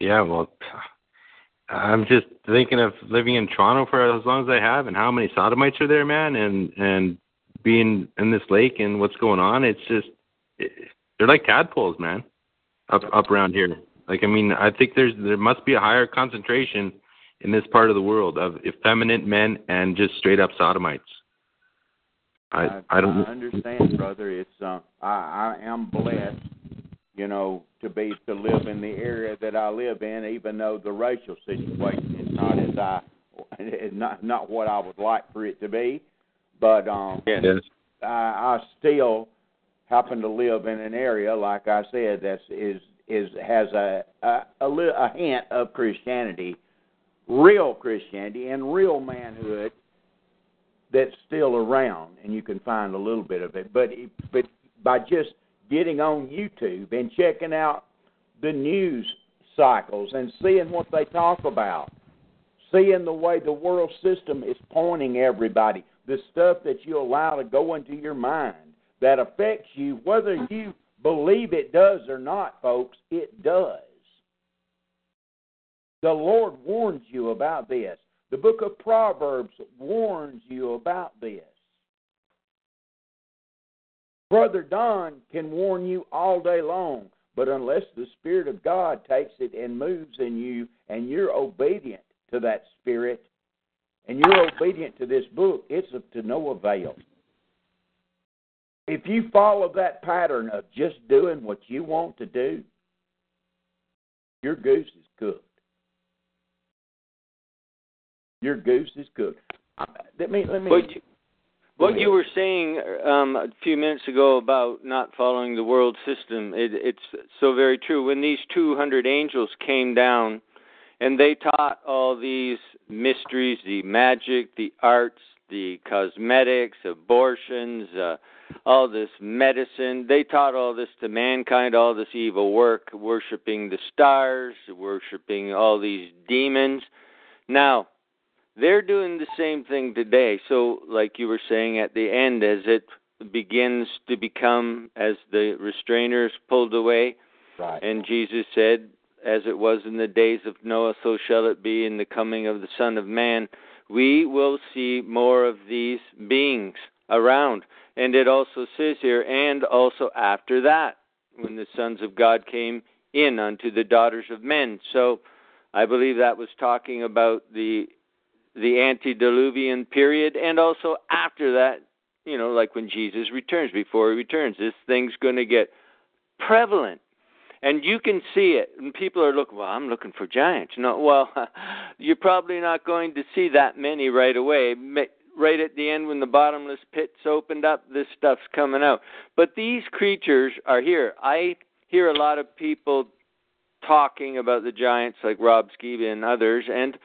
Yeah, well, I'm just thinking of living in Toronto for as long as I have, and how many sodomites are there, man, and and being in this lake and what's going on. It's just, they're like tadpoles, man, up up around here. Like, I mean, I think there's there must be a higher concentration in this part of the world of effeminate men and just straight up sodomites. I I, I don't I understand, brother. It's uh, I I am blessed, you know, to be to live in the area that I live in, even though the racial situation is not as I, it's not not what I would like for it to be, but um, yes. I, I still happen to live in an area, like I said, that is is has a a, a, a hint of Christianity, real Christianity and real manhood that's still around, and you can find a little bit of it. But it, but by just getting on YouTube and checking out the news cycles and seeing what they talk about, seeing the way the world system is pointing everybody, the stuff that you allow to go into your mind that affects you, whether you believe it does or not, folks, it does. The Lord warns you about this. The book of Proverbs warns you about this. Brother Don can warn you all day long, but unless the Spirit of God takes it and moves in you, and you're obedient to that Spirit, and you're obedient to this book, it's of to no avail. If you follow that pattern of just doing what you want to do, your goose is cooked. Your goose is cooked. Let me, let me. What you, what you were saying um, a few minutes ago about not following the world system, it, it's so very true. When these two hundred angels came down and they taught all these mysteries, the magic, the arts, the cosmetics, abortions, uh, all this medicine, they taught all this to mankind, all this evil work, worshiping the stars, worshiping all these demons. Now, they're doing the same thing today. So, like you were saying at the end, as it begins to become, as the restrainers pulled away, right. And Jesus said, as it was in the days of Noah, so shall it be in the coming of the Son of Man, we will see more of these beings around. And it also says here, and also after that, when the sons of God came in unto the daughters of men. So, I believe that was talking about the... the antediluvian period, and also after that, you know, like when Jesus returns, before he returns, this thing's going to get prevalent. And you can see it. And people are looking, well, I'm looking for giants. No, well, you're probably not going to see that many right away. Right at the end when the bottomless pit's opened up, this stuff's coming out. But these creatures are here. I hear a lot of people talking about the giants like Rob Skiba and others, and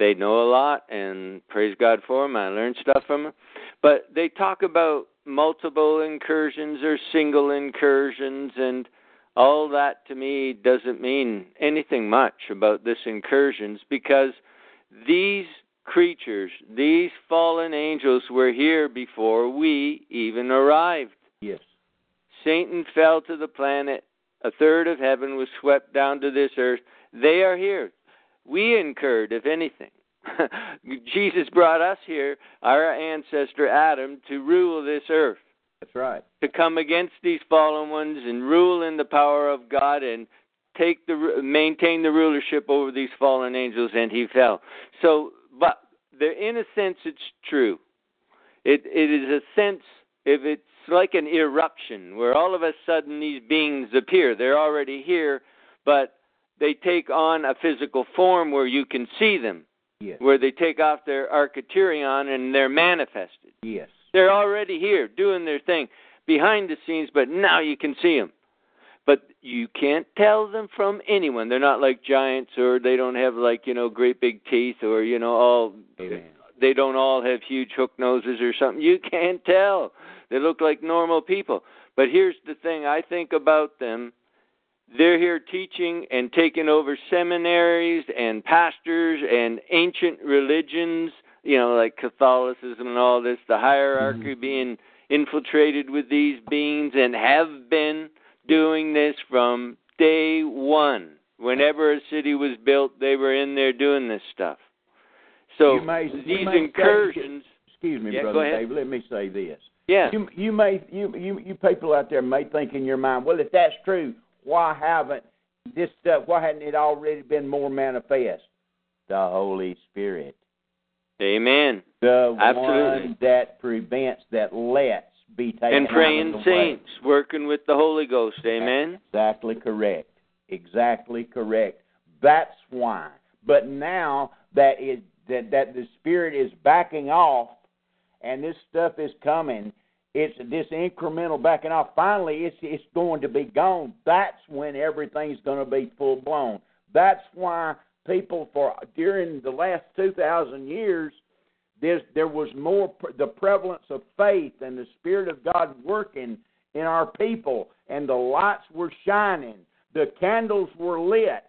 they know a lot, and praise God for them. I learned stuff from them. But they talk about multiple incursions or single incursions, and all that to me doesn't mean anything much about this incursions, because these creatures, these fallen angels, were here before we even arrived. Yes. Satan fell to the planet. A third of heaven was swept down to this earth. They are here. We incurred, if anything. Jesus brought us here, our ancestor Adam, to rule this earth. That's right. To come against these fallen ones and rule in the power of God and take the maintain the rulership over these fallen angels, and he fell. So, but there, in a sense, it's true. It it is a sense, if it's like an eruption where all of a sudden these beings appear. They're already here, but they take on a physical form where you can see them, yes. Where they take off their Architerion and they're manifested. Yes. They're already here doing their thing behind the scenes, but now you can see them. But you can't tell them from anyone. They're not like giants, or they don't have like, you know, great big teeth, or, you know, all Amen. They don't all have huge hook noses or something. You can't tell. They look like normal people. But here's the thing I think about them. They're here teaching and taking over seminaries and pastors and ancient religions, you know, like Catholicism and all this, the hierarchy mm-hmm. being infiltrated with these beings, and have been doing this from day one. Whenever a city was built, they were in there doing this stuff. So you may, these you may incursions... Say, excuse me, yeah, Brother Dave, let me say this. Yeah. You, you, may, you, you, you people out there may think in your mind, well, if that's true, why haven't this stuff, why hadn't it already been more manifest? The Holy Spirit. Amen. The Absolutely. One that prevents, that lets be taken and praying out of the saints, way. Working with the Holy Ghost. Amen. That's exactly correct. Exactly correct. That's why. But now that is that that the Spirit is backing off, and this stuff is coming. It's this incremental backing off. Finally, it's it's going to be gone. That's when everything's going to be full blown. That's why people for during the last two thousand years. There's, there was more the prevalence of faith and the Spirit of God working in our people, and the lights were shining, the candles were lit,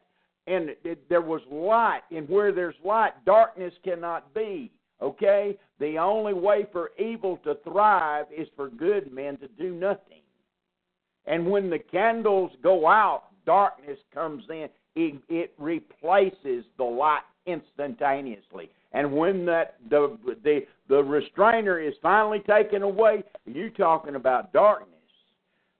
and it, there was light. And where there's light, darkness cannot be, okay? The only way for evil to thrive is for good men to do nothing. And when the candles go out, darkness comes in. It, it replaces the light instantaneously. And when that the, the the restrainer is finally taken away, you're talking about darkness.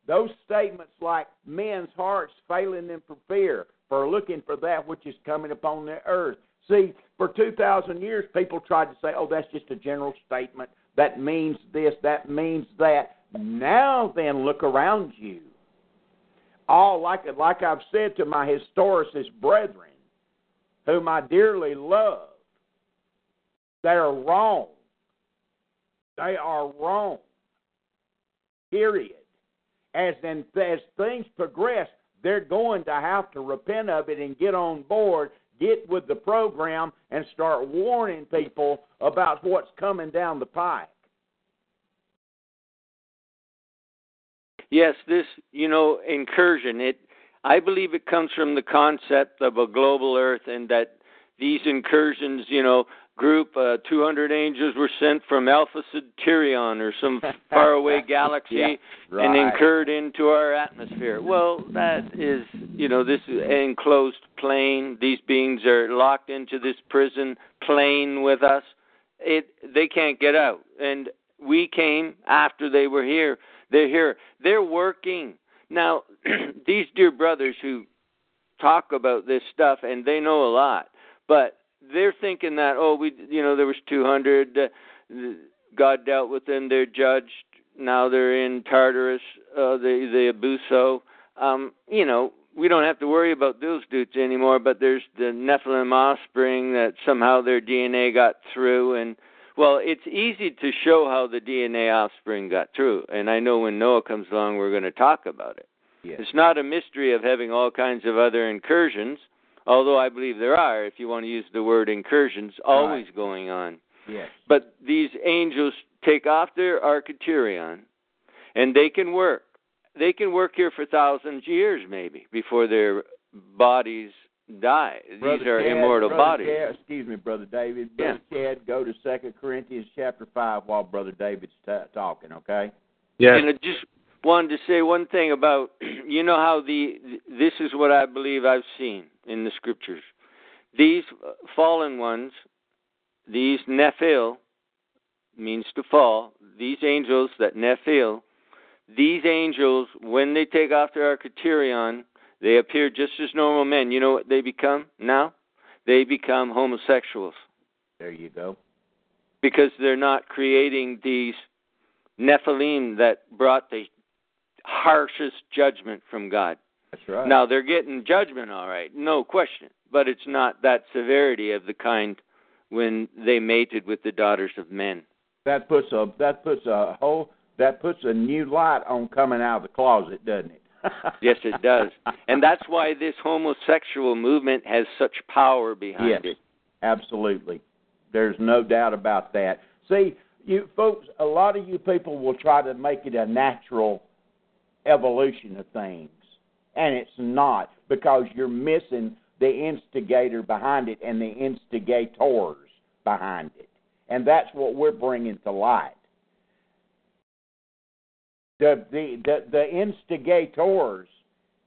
Those statements like men's hearts failing them for fear, for looking for that which is coming upon the earth. See, for two thousand years, people tried to say, oh, that's just a general statement. That means this, that means that. Now then, look around you. All like, like I've said to my historicist brethren, whom I dearly love, they are wrong. They are wrong. Period. As in, as things progress, they're going to have to repent of it and get on board, get with the program, and start warning people about what's coming down the pike. Yes, this, you know, incursion, it, I believe it comes from the concept of a global earth, and that these incursions, you know, group, uh, two hundred angels were sent from Alpha Centurion or some faraway galaxy yeah, right. and incurred into our atmosphere. Well, that is, you know, this is an enclosed plane. These beings are locked into this prison plane with us. It, they can't get out. And we came after they were here. They're here. They're working. Now, these dear brothers who talk about this stuff, and they know a lot, but they're thinking that, oh, we, you know, there was two hundred, uh, God dealt with them, they're judged, now they're in Tartarus, uh, the, the Abuso. Um, you know, we don't have to worry about those dudes anymore, but there's the Nephilim offspring that somehow their D N A got through. And, well, it's easy to show how the D N A offspring got through. And I know when Noah comes along, we're going to talk about it. Yes. It's not a mystery of having all kinds of other incursions. Although I believe there are, if you want to use the word incursions, always right. going on. Yes. But these angels take off their Architerion, and they can work. They can work here for thousands of years, maybe, before their bodies die. Brother these are Chad, immortal Brother bodies. Chad, excuse me, Brother David. Brother yeah. Chad, go to Second Corinthians chapter five while Brother David's t- talking, okay? Yeah. And it just wanted to say one thing about, you know how the, this is what I believe I've seen in the scriptures. These fallen ones, these Nephil, means to fall, these angels that Nephil, these angels, when they take off their Architerion, they appear just as normal men. You know what they become now? They become homosexuals. There you go. Because they're not creating these Nephilim that brought the harshest judgment from God. That's right. Now, they're getting judgment, all right, no question. But it's not that severity of the kind when they mated with the daughters of men. That puts a that puts a whole that puts a new light on coming out of the closet, doesn't it? Yes, it does. And that's why this homosexual movement has such power behind yes, it. Yes, absolutely. There's no doubt about that. See, you folks, a lot of you people will try to make it a natural evolution of things, and it's not, because you're missing the instigator behind it and the instigators behind it. And that's what we're bringing to light. The, the the the instigators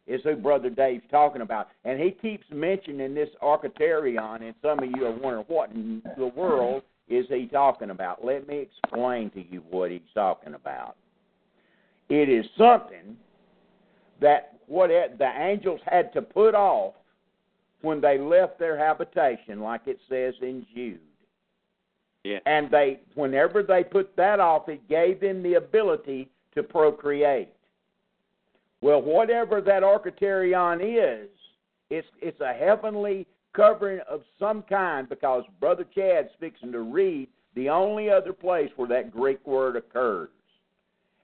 is who Brother Dave's talking about. And he keeps mentioning this Architerion, and some of you are wondering, what in the world is he talking about? Let me explain to you what he's talking about. It is something that what it, the angels had to put off when they left their habitation, like it says in Jude. Yeah. And they, whenever they put that off, it gave them the ability to procreate. Well, whatever that Architerion is, it's it's a heavenly covering of some kind, because Brother Chad's fixing to read the only other place where that Greek word occurs.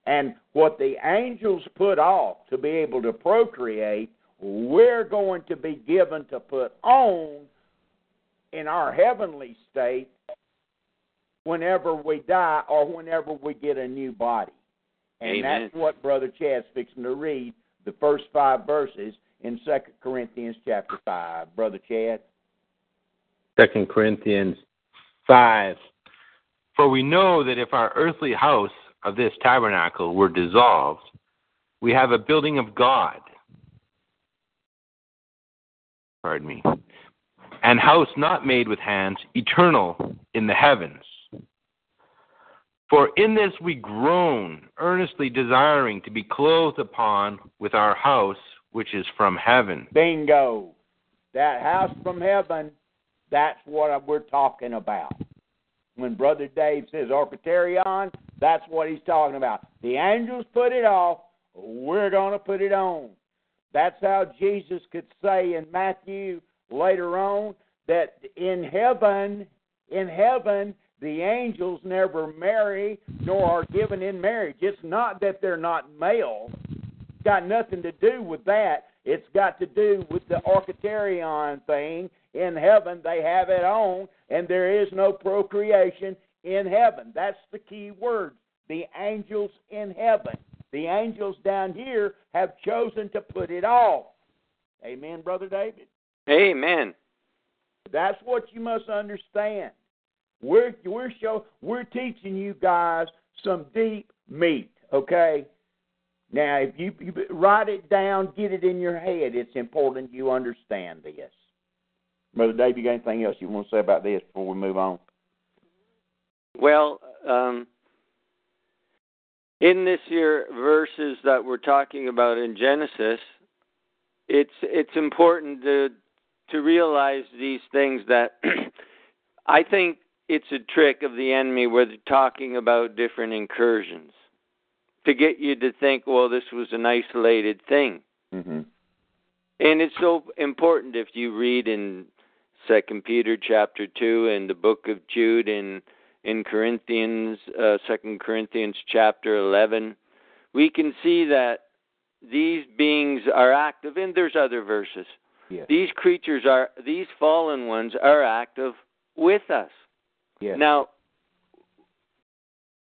And what the angels put off to be able to procreate, we're going to be given to put on in our heavenly state whenever we die or whenever we get a new body. And Amen. That's what Brother Chad's fixing to read, the first five verses in Second Corinthians chapter five. Brother Chad. Second Corinthians five. For we know that if our earthly house of this tabernacle were dissolved, we have a building of God. Pardon me. And house not made with hands, eternal in the heavens. For in this we groan, earnestly desiring to be clothed upon with our house, which is from heaven. Bingo. That house from heaven, that's what we're talking about. When Brother Dave says Architerion, that's what he's talking about. The angels put it off, we're going to put it on. That's how Jesus could say in Matthew later on that in heaven, in heaven, the angels never marry nor are given in marriage. It's not that they're not male. It's got nothing to do with that. It's got to do with the Architerion thing. In heaven, they have it on, and there is no procreation in heaven. That's the key word, the angels in heaven. The angels down here have chosen to put it off. Amen, Brother David? Amen. That's what you must understand. We're we're show we're teaching you guys some deep meat, okay? Now, if you, you write it down, get it in your head. It's important you understand this. Brother Dave, you got anything else you want to say about this before we move on? Well, um, in this here verses that we're talking about in Genesis, it's it's important to to realize these things that I think. It's a trick of the enemy where they're talking about different incursions to get you to think, well, this was an isolated thing. Mm-hmm. And it's so important if you read in Second Peter chapter two and the book of Jude and in Corinthians, uh, Second Corinthians chapter eleven, we can see that these beings are active, and there's other verses. Yes. These creatures are, these fallen ones are active with us. Yes. Now,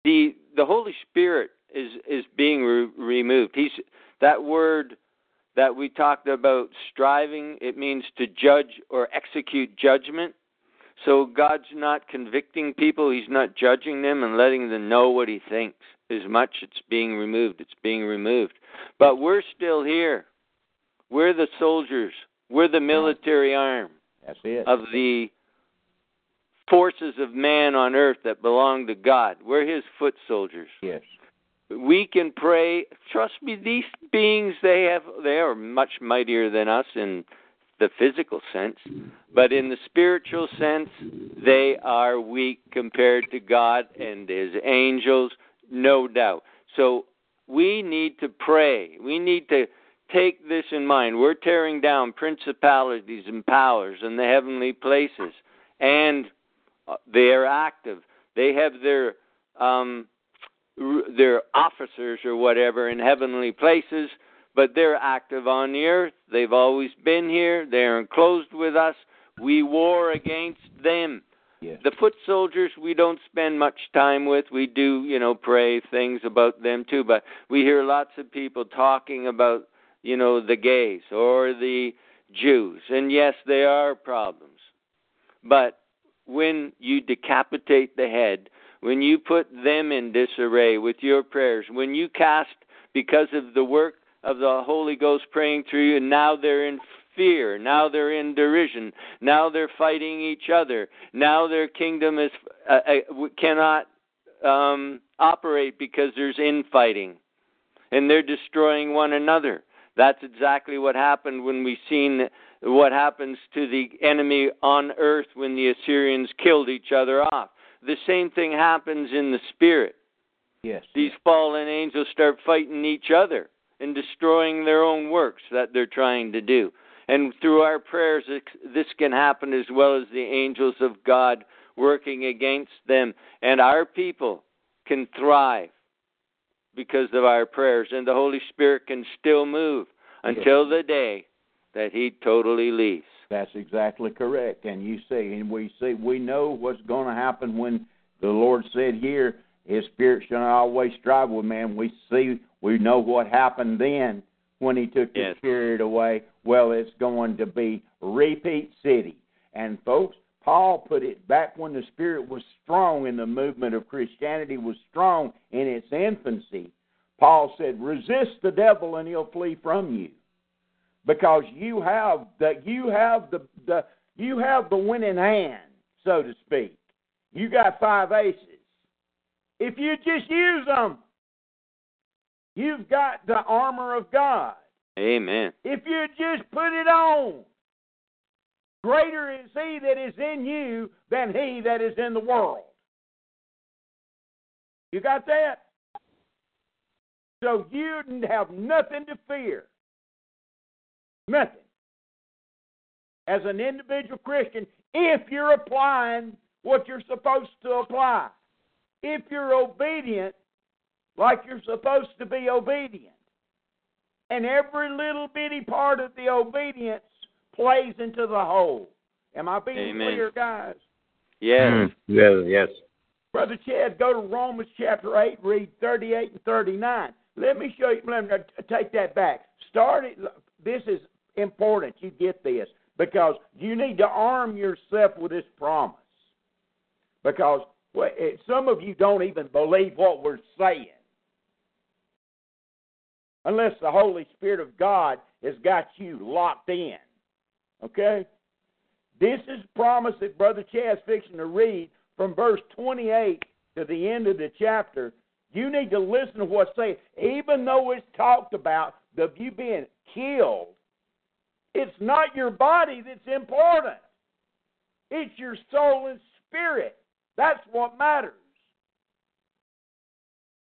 the the Holy Spirit is is being re- removed. He's that word that we talked about, striving. It means to judge or execute judgment. So God's not convicting people. He's not judging them and letting them know what He thinks. As much it's being removed. It's being removed. But we're still here. We're the soldiers. We're the military arm That's it. of the forces of man on earth that belong to God. We're His foot soldiers. Yes. We can pray. Trust me, these beings, they have they are much mightier than us in the physical sense, but in the spiritual sense, they are weak compared to God and His angels. no doubt. So we need to pray. We need to take this in mind. We're tearing down principalities and powers in the heavenly places, and they are active. They have their um, their officers or whatever in heavenly places, but they're active on the earth. They've always been here. They're enclosed with us. We war against them. Yeah. The foot soldiers, we don't spend much time with. We do, you know, pray things about them too, but we hear lots of people talking about, you know, the gays or the Jews. And yes, they are problems. But when you decapitate the head, when you put them in disarray with your prayers, when you cast because of the work of the Holy Ghost praying through you, and now they're in fear, now they're in derision, now they're fighting each other, now their kingdom is uh, uh, cannot um, operate because there's infighting, and they're destroying one another. That's exactly what happened when we seen what happens to the enemy on earth when the Assyrians killed each other off. The same thing happens in the spirit. Yes. These fallen angels start fighting each other and destroying their own works that they're trying to do. And through our prayers, this can happen, as well as the angels of God working against them. And our people can thrive because of our prayers. And the Holy Spirit can still move until the day that He totally leaves. That's exactly correct. And you see, and we see, we know what's going to happen when the Lord said here, His Spirit shall not always strive with man. We see, we know what happened then when He took the yes. Spirit away. Well, it's going to be repeat city. And folks, Paul put it back when the Spirit was strong and the movement of Christianity was strong in its infancy. Paul said, resist the devil and he'll flee from you, because you have the you have the, the you have the winning hand, so to speak. You got five aces. If you just use them, you've got the armor of God. Amen. If you just put it on, greater is He that is in you than he that is in the world. You got that? So you have nothing to fear. Nothing. As an individual Christian, if you're applying what you're supposed to apply, if you're obedient like you're supposed to be obedient, and every little bitty part of the obedience plays into the whole. Am I being Amen. Clear, guys? Yes. yes. Yes. Brother Chad, go to Romans chapter eight, read thirty-eight and thirty-nine. Let me show you. Let me take that back. Start it. This is important. You get this, because you need to arm yourself with this promise. Because well, it, some of you don't even believe what we're saying, unless the Holy Spirit of God has got you locked in. Okay? This is promise that Brother Chad's fixing to read from verse twenty-eight to the end of the chapter. You need to listen to what's saying. Even though it's talked about of you being killed, it's not your body that's important. It's your soul and spirit. That's what matters.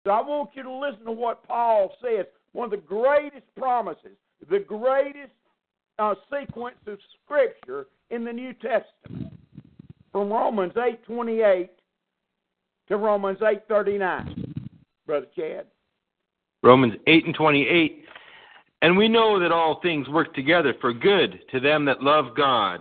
So I want you to listen to what Paul says. One of the greatest promises, the greatest uh, sequence of Scripture in the New Testament, from Romans eight twenty-eight to Romans eight thirty-nine. Brother Chad. Romans eight and twenty-eight. And we know that all things work together for good to them that love God,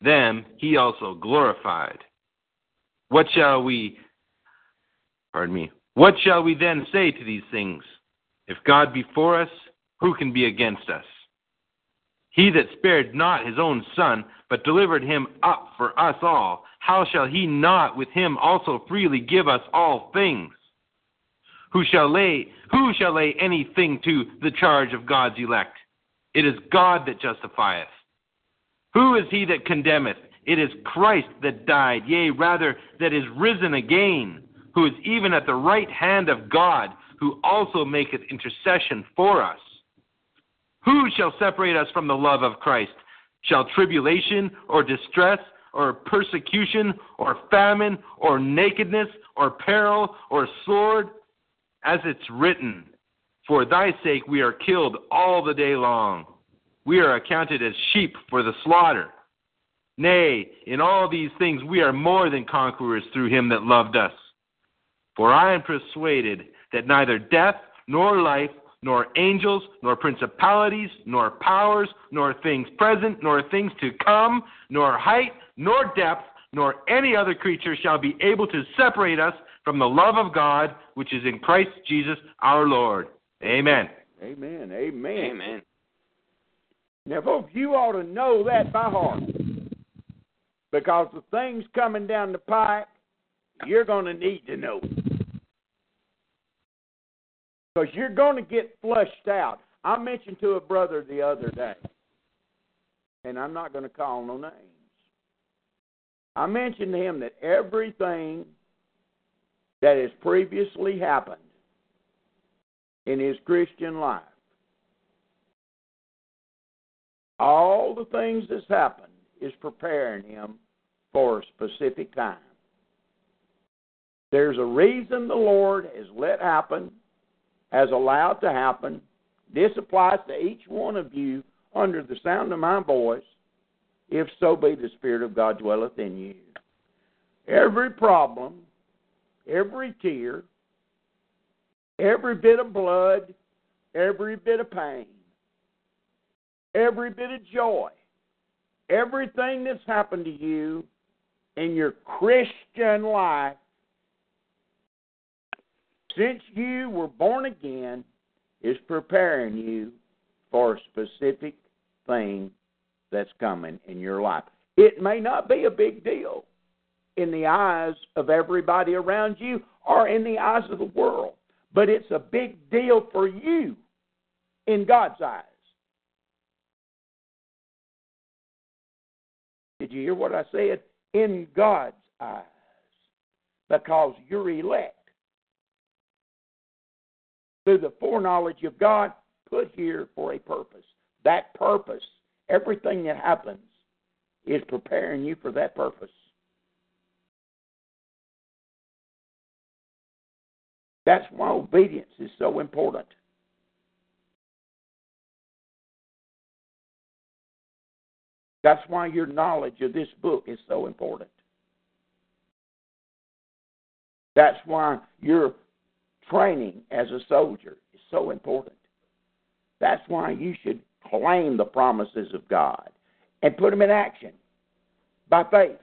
them He also glorified. What shall we, pardon me, what shall we then say to these things? If God be for us, who can be against us? He that spared not His own Son, but delivered Him up for us all, how shall He not with Him also freely give us all things? Who shall lay who shall lay anything to the charge of God's elect? It is God that justifieth. Who is he that condemneth? It is Christ that died, yea, rather, that is risen again, who is even at the right hand of God, who also maketh intercession for us. Who shall separate us from the love of Christ? Shall tribulation, or distress, or persecution, or famine, or nakedness, or peril, or sword? As it's written, for thy sake we are killed all the day long. We are accounted as sheep for the slaughter. Nay, in all these things we are more than conquerors through him that loved us. For I am persuaded that neither death, nor life, nor angels, nor principalities, nor powers, nor things present, nor things to come, nor height, nor depth, nor any other creature shall be able to separate us from the love of God, which is in Christ Jesus our Lord. Amen. Amen. Amen. Amen. Now, folks, you ought to know that by heart. Because the things coming down the pike, you're going to need to know. Because you're going to get flushed out. I mentioned to a brother the other day, and I'm not going to call no names. I mentioned to him that everything that has previously happened in his Christian life, all the things that's happened is preparing him for a specific time. There's a reason the Lord has let happen, has allowed to happen. This applies to each one of you under the sound of my voice, if so be the Spirit of God dwelleth in you. Every problem, every tear, every bit of blood, every bit of pain, every bit of joy, everything that's happened to you in your Christian life since you were born again is preparing you for a specific thing that's coming in your life. It may not be a big deal in the eyes of everybody around you or in the eyes of the world, but it's a big deal for you in God's eyes. Did you hear what I said? In God's eyes. Because you're elect. Through the foreknowledge of God, put here for a purpose. That purpose, everything that happens, is preparing you for that purpose. That's why obedience is so important. That's why your knowledge of this book is so important. That's why your training as a soldier is so important. That's why you should claim the promises of God and put them in action by faith.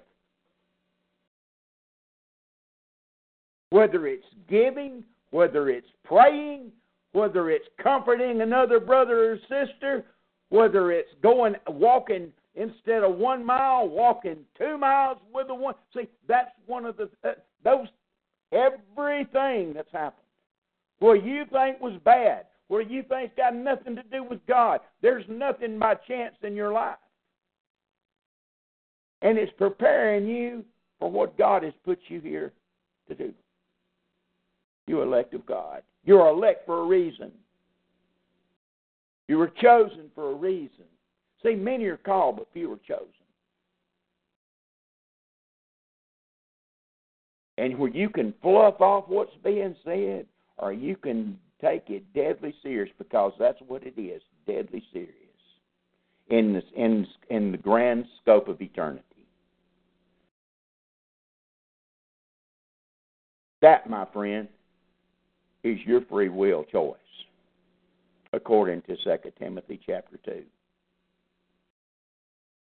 Whether it's giving, whether it's praying, whether it's comforting another brother or sister, whether it's going walking instead of one mile, walking two miles with the one. See, that's one of the, uh, those, everything that's happened, what you think was bad, what you think's got nothing to do with God, there's nothing by chance in your life. And it's preparing you for what God has put you here to do. You're elect of God. You're elect for a reason. You were chosen for a reason. See, many are called, but few are chosen. And where you can fluff off what's being said, or you can take it deadly serious, because that's what it is, deadly serious, in this, in, in the grand scope of eternity. That, my friend, is your free will choice, according to Second Timothy chapter two.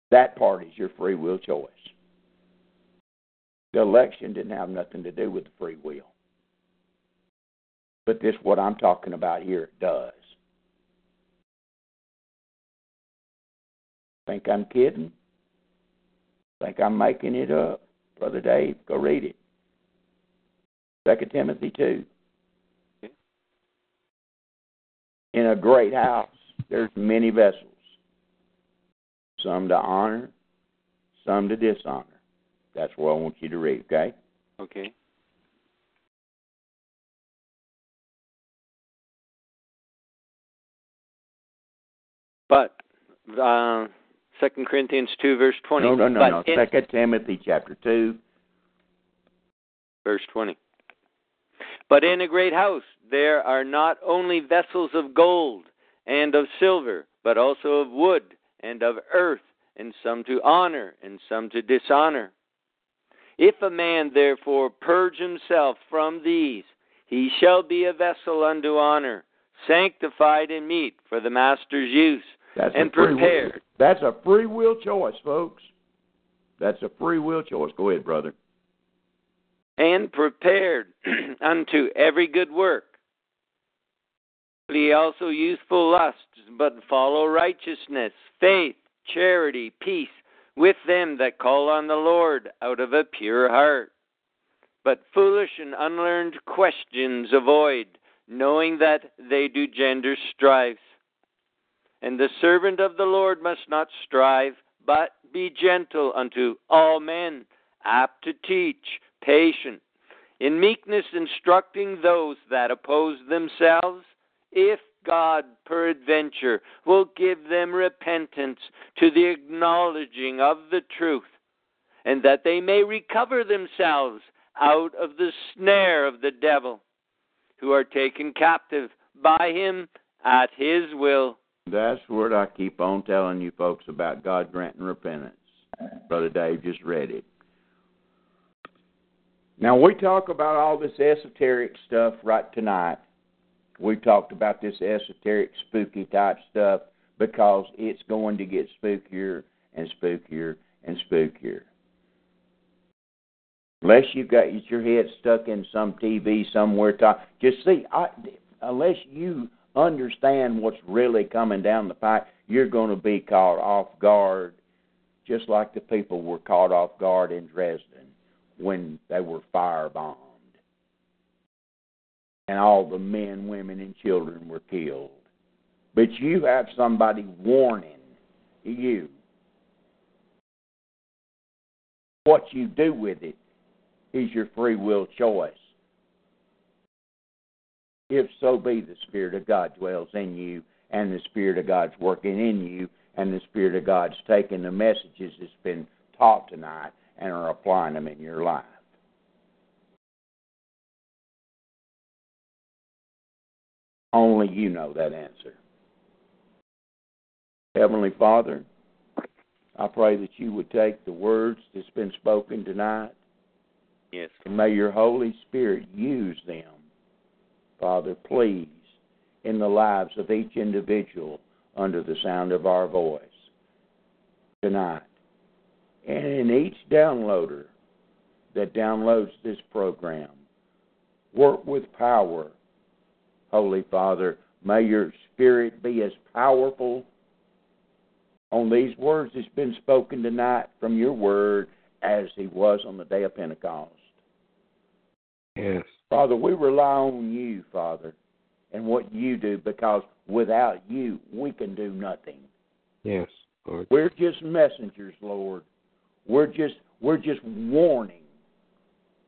That part is your free will choice. The election didn't have nothing to do with the free will. But this, what I'm talking about here, it does. Think I'm kidding? Think I'm making it up? Brother Dave, go read it. Second Timothy two. in a great house, there's many vessels, some to honor, some to dishonor. That's what I want you to read, okay? Okay. But, uh, Second Corinthians two, verse twenty. No, no, no, but no. In... Second Timothy chapter two, verse twenty. But in a great house there are not only vessels of gold and of silver, but also of wood and of earth, and some to honor and some to dishonor. If a man therefore purge himself from these, he shall be a vessel unto honor, sanctified and meet for the master's use, That's and prepared. That's a free will choice, folks. That's a free will choice. Go ahead, brother. And prepared unto every good work. Flee also youthful lusts, but follow righteousness, faith, charity, peace, with them that call on the Lord out of a pure heart. But foolish and unlearned questions avoid, knowing that they do gender strifes. And the servant of the Lord must not strive, but be gentle unto all men, apt to teach, patient, in meekness instructing those that oppose themselves, if God peradventure will give them repentance to the acknowledging of the truth, and that they may recover themselves out of the snare of the devil, who are taken captive by him at his will. That's what I keep on telling you folks about God granting repentance. Brother Dave just read it. Now, we talk about all this esoteric stuff right tonight. We talked about this esoteric, spooky type stuff because it's going to get spookier and spookier and spookier. Unless you've got your head stuck in some T V somewhere. Talk, just see, I, unless you understand what's really coming down the pike, you're going to be caught off guard, just like the people were caught off guard in Dresden when they were firebombed. And all the men, women, and children were killed. But you have somebody warning you. What you do with it is your free will choice. If so be the Spirit of God dwells in you, and the Spirit of God's working in you, and the Spirit of God's taking the messages that's been taught tonight and are applying them in your life. Only you know that answer. Heavenly Father, I pray that you would take the words that's been spoken tonight. Yes. And may your Holy Spirit use them, Father, please, in the lives of each individual under the sound of our voice tonight. And in each downloader that downloads this program, work with power. Holy Father, may your Spirit be as powerful on these words that's been spoken tonight from your word as he was on the day of Pentecost. Yes. Father, we rely on you, Father, and what you do, because without you, we can do nothing. Yes, Lord. We're just messengers, Lord. We're just we're just warning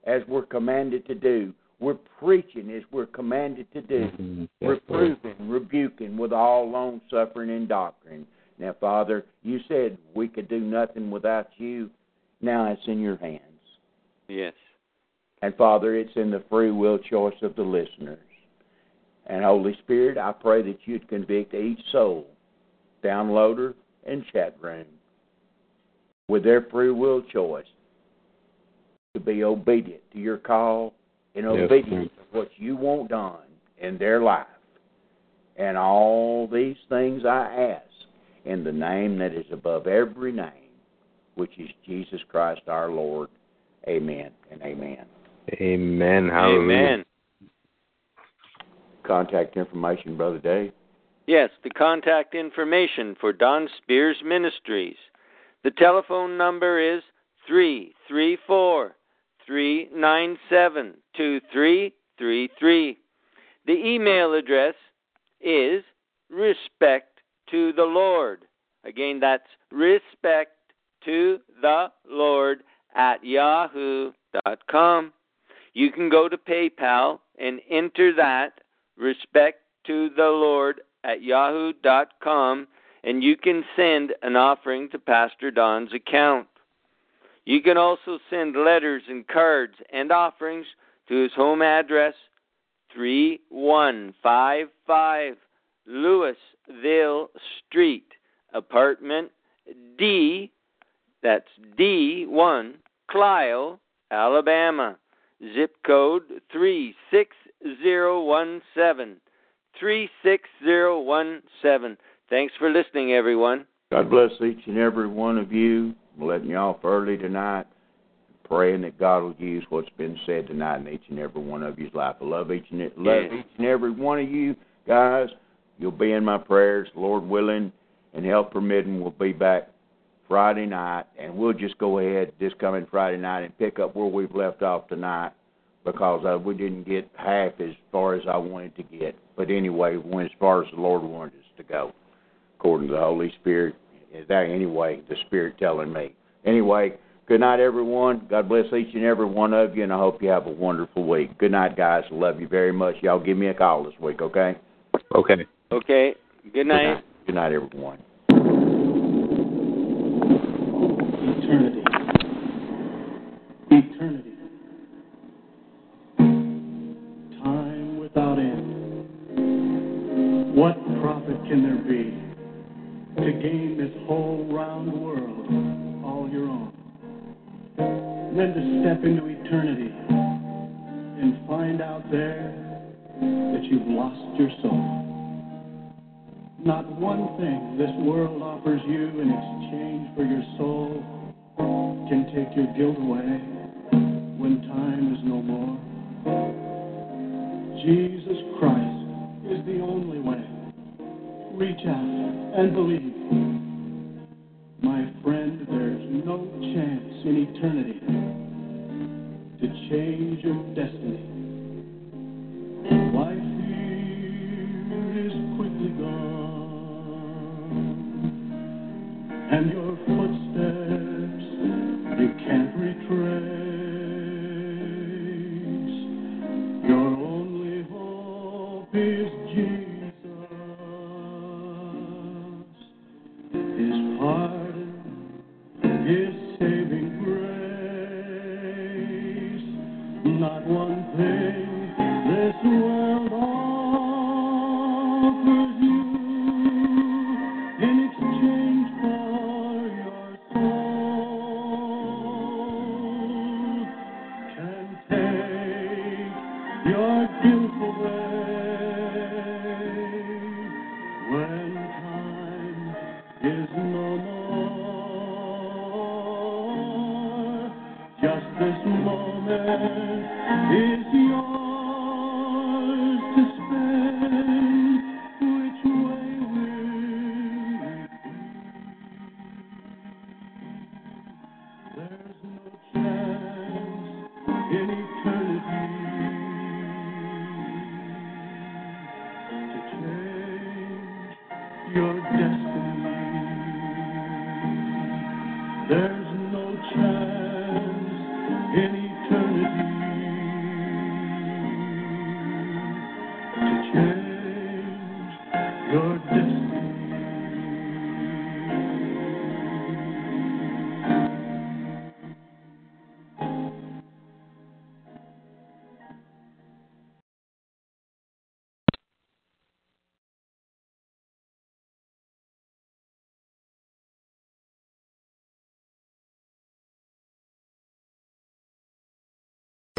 as we're commanded to do. We're preaching as we're commanded to do. Mm-hmm. Yes, reproving, Lord. Rebuking with all long-suffering and doctrine. Now, Father, you said we could do nothing without you. Now it's in your hands. Yes. And, Father, it's in the free will choice of the listeners. And, Holy Spirit, I pray that you'd convict each soul, downloader, and chat room with their free will choice to be obedient to your call and obedient yes, to what you want done in their life. And all these things I ask in the name that is above every name, which is Jesus Christ our Lord. Amen and amen. Amen. Hallelujah. Amen. Contact information, Brother Dave. Yes, the contact information for Don Spears Ministries. The telephone number is three three four, three nine seven, two three three three. The email address is respect to the Lord. Again, that's respect to the Lord at yahoo dot com. You can go to PayPal and enter that, respect to the Lord at yahoo dot com, and you can send an offering to Pastor Don's account. You can also send letters and cards and offerings to his home address, thirty-one fifty-five Louisville Street, Apartment D, that's D one, Clio, Alabama, zip code three six zero one seven. three six zero one seven. Thanks for listening, everyone. God bless each and every one of you. I'm letting you off early tonight, praying that God will use what's been said tonight in each and every one of you's life. I love each and, love yes. each and every one of you guys. You'll be in my prayers, Lord willing, and health permitting. We'll be back Friday night, and we'll just go ahead this coming Friday night and pick up where we've left off tonight, because I, we didn't get half as far as I wanted to get. But anyway, we went as far as the Lord wanted us to go, according to the Holy Spirit. That, anyway, the Spirit telling me. Anyway, good night, everyone. God bless each and every one of you, and I hope you have a wonderful week. Good night, guys. I love you very much. Y'all give me a call this week, okay? Okay. Okay. Good night. Good night, good night everyone. Eternity. Eternity. Time without end. What profit can there be to gain this whole round world all your own, then to step into eternity and find out there that you've lost your soul? Not one thing this world offers you in exchange for your soul can take your guilt away when time is no more. Jesus Christ is the only way. Reach out and believe. My friend, there's no chance in eternity to change your destiny. Life here is quickly gone, and your footsteps you can't retrace. Your only hope is Jesus, His pardon, His saving grace. Not one thing this world offers you in exchange for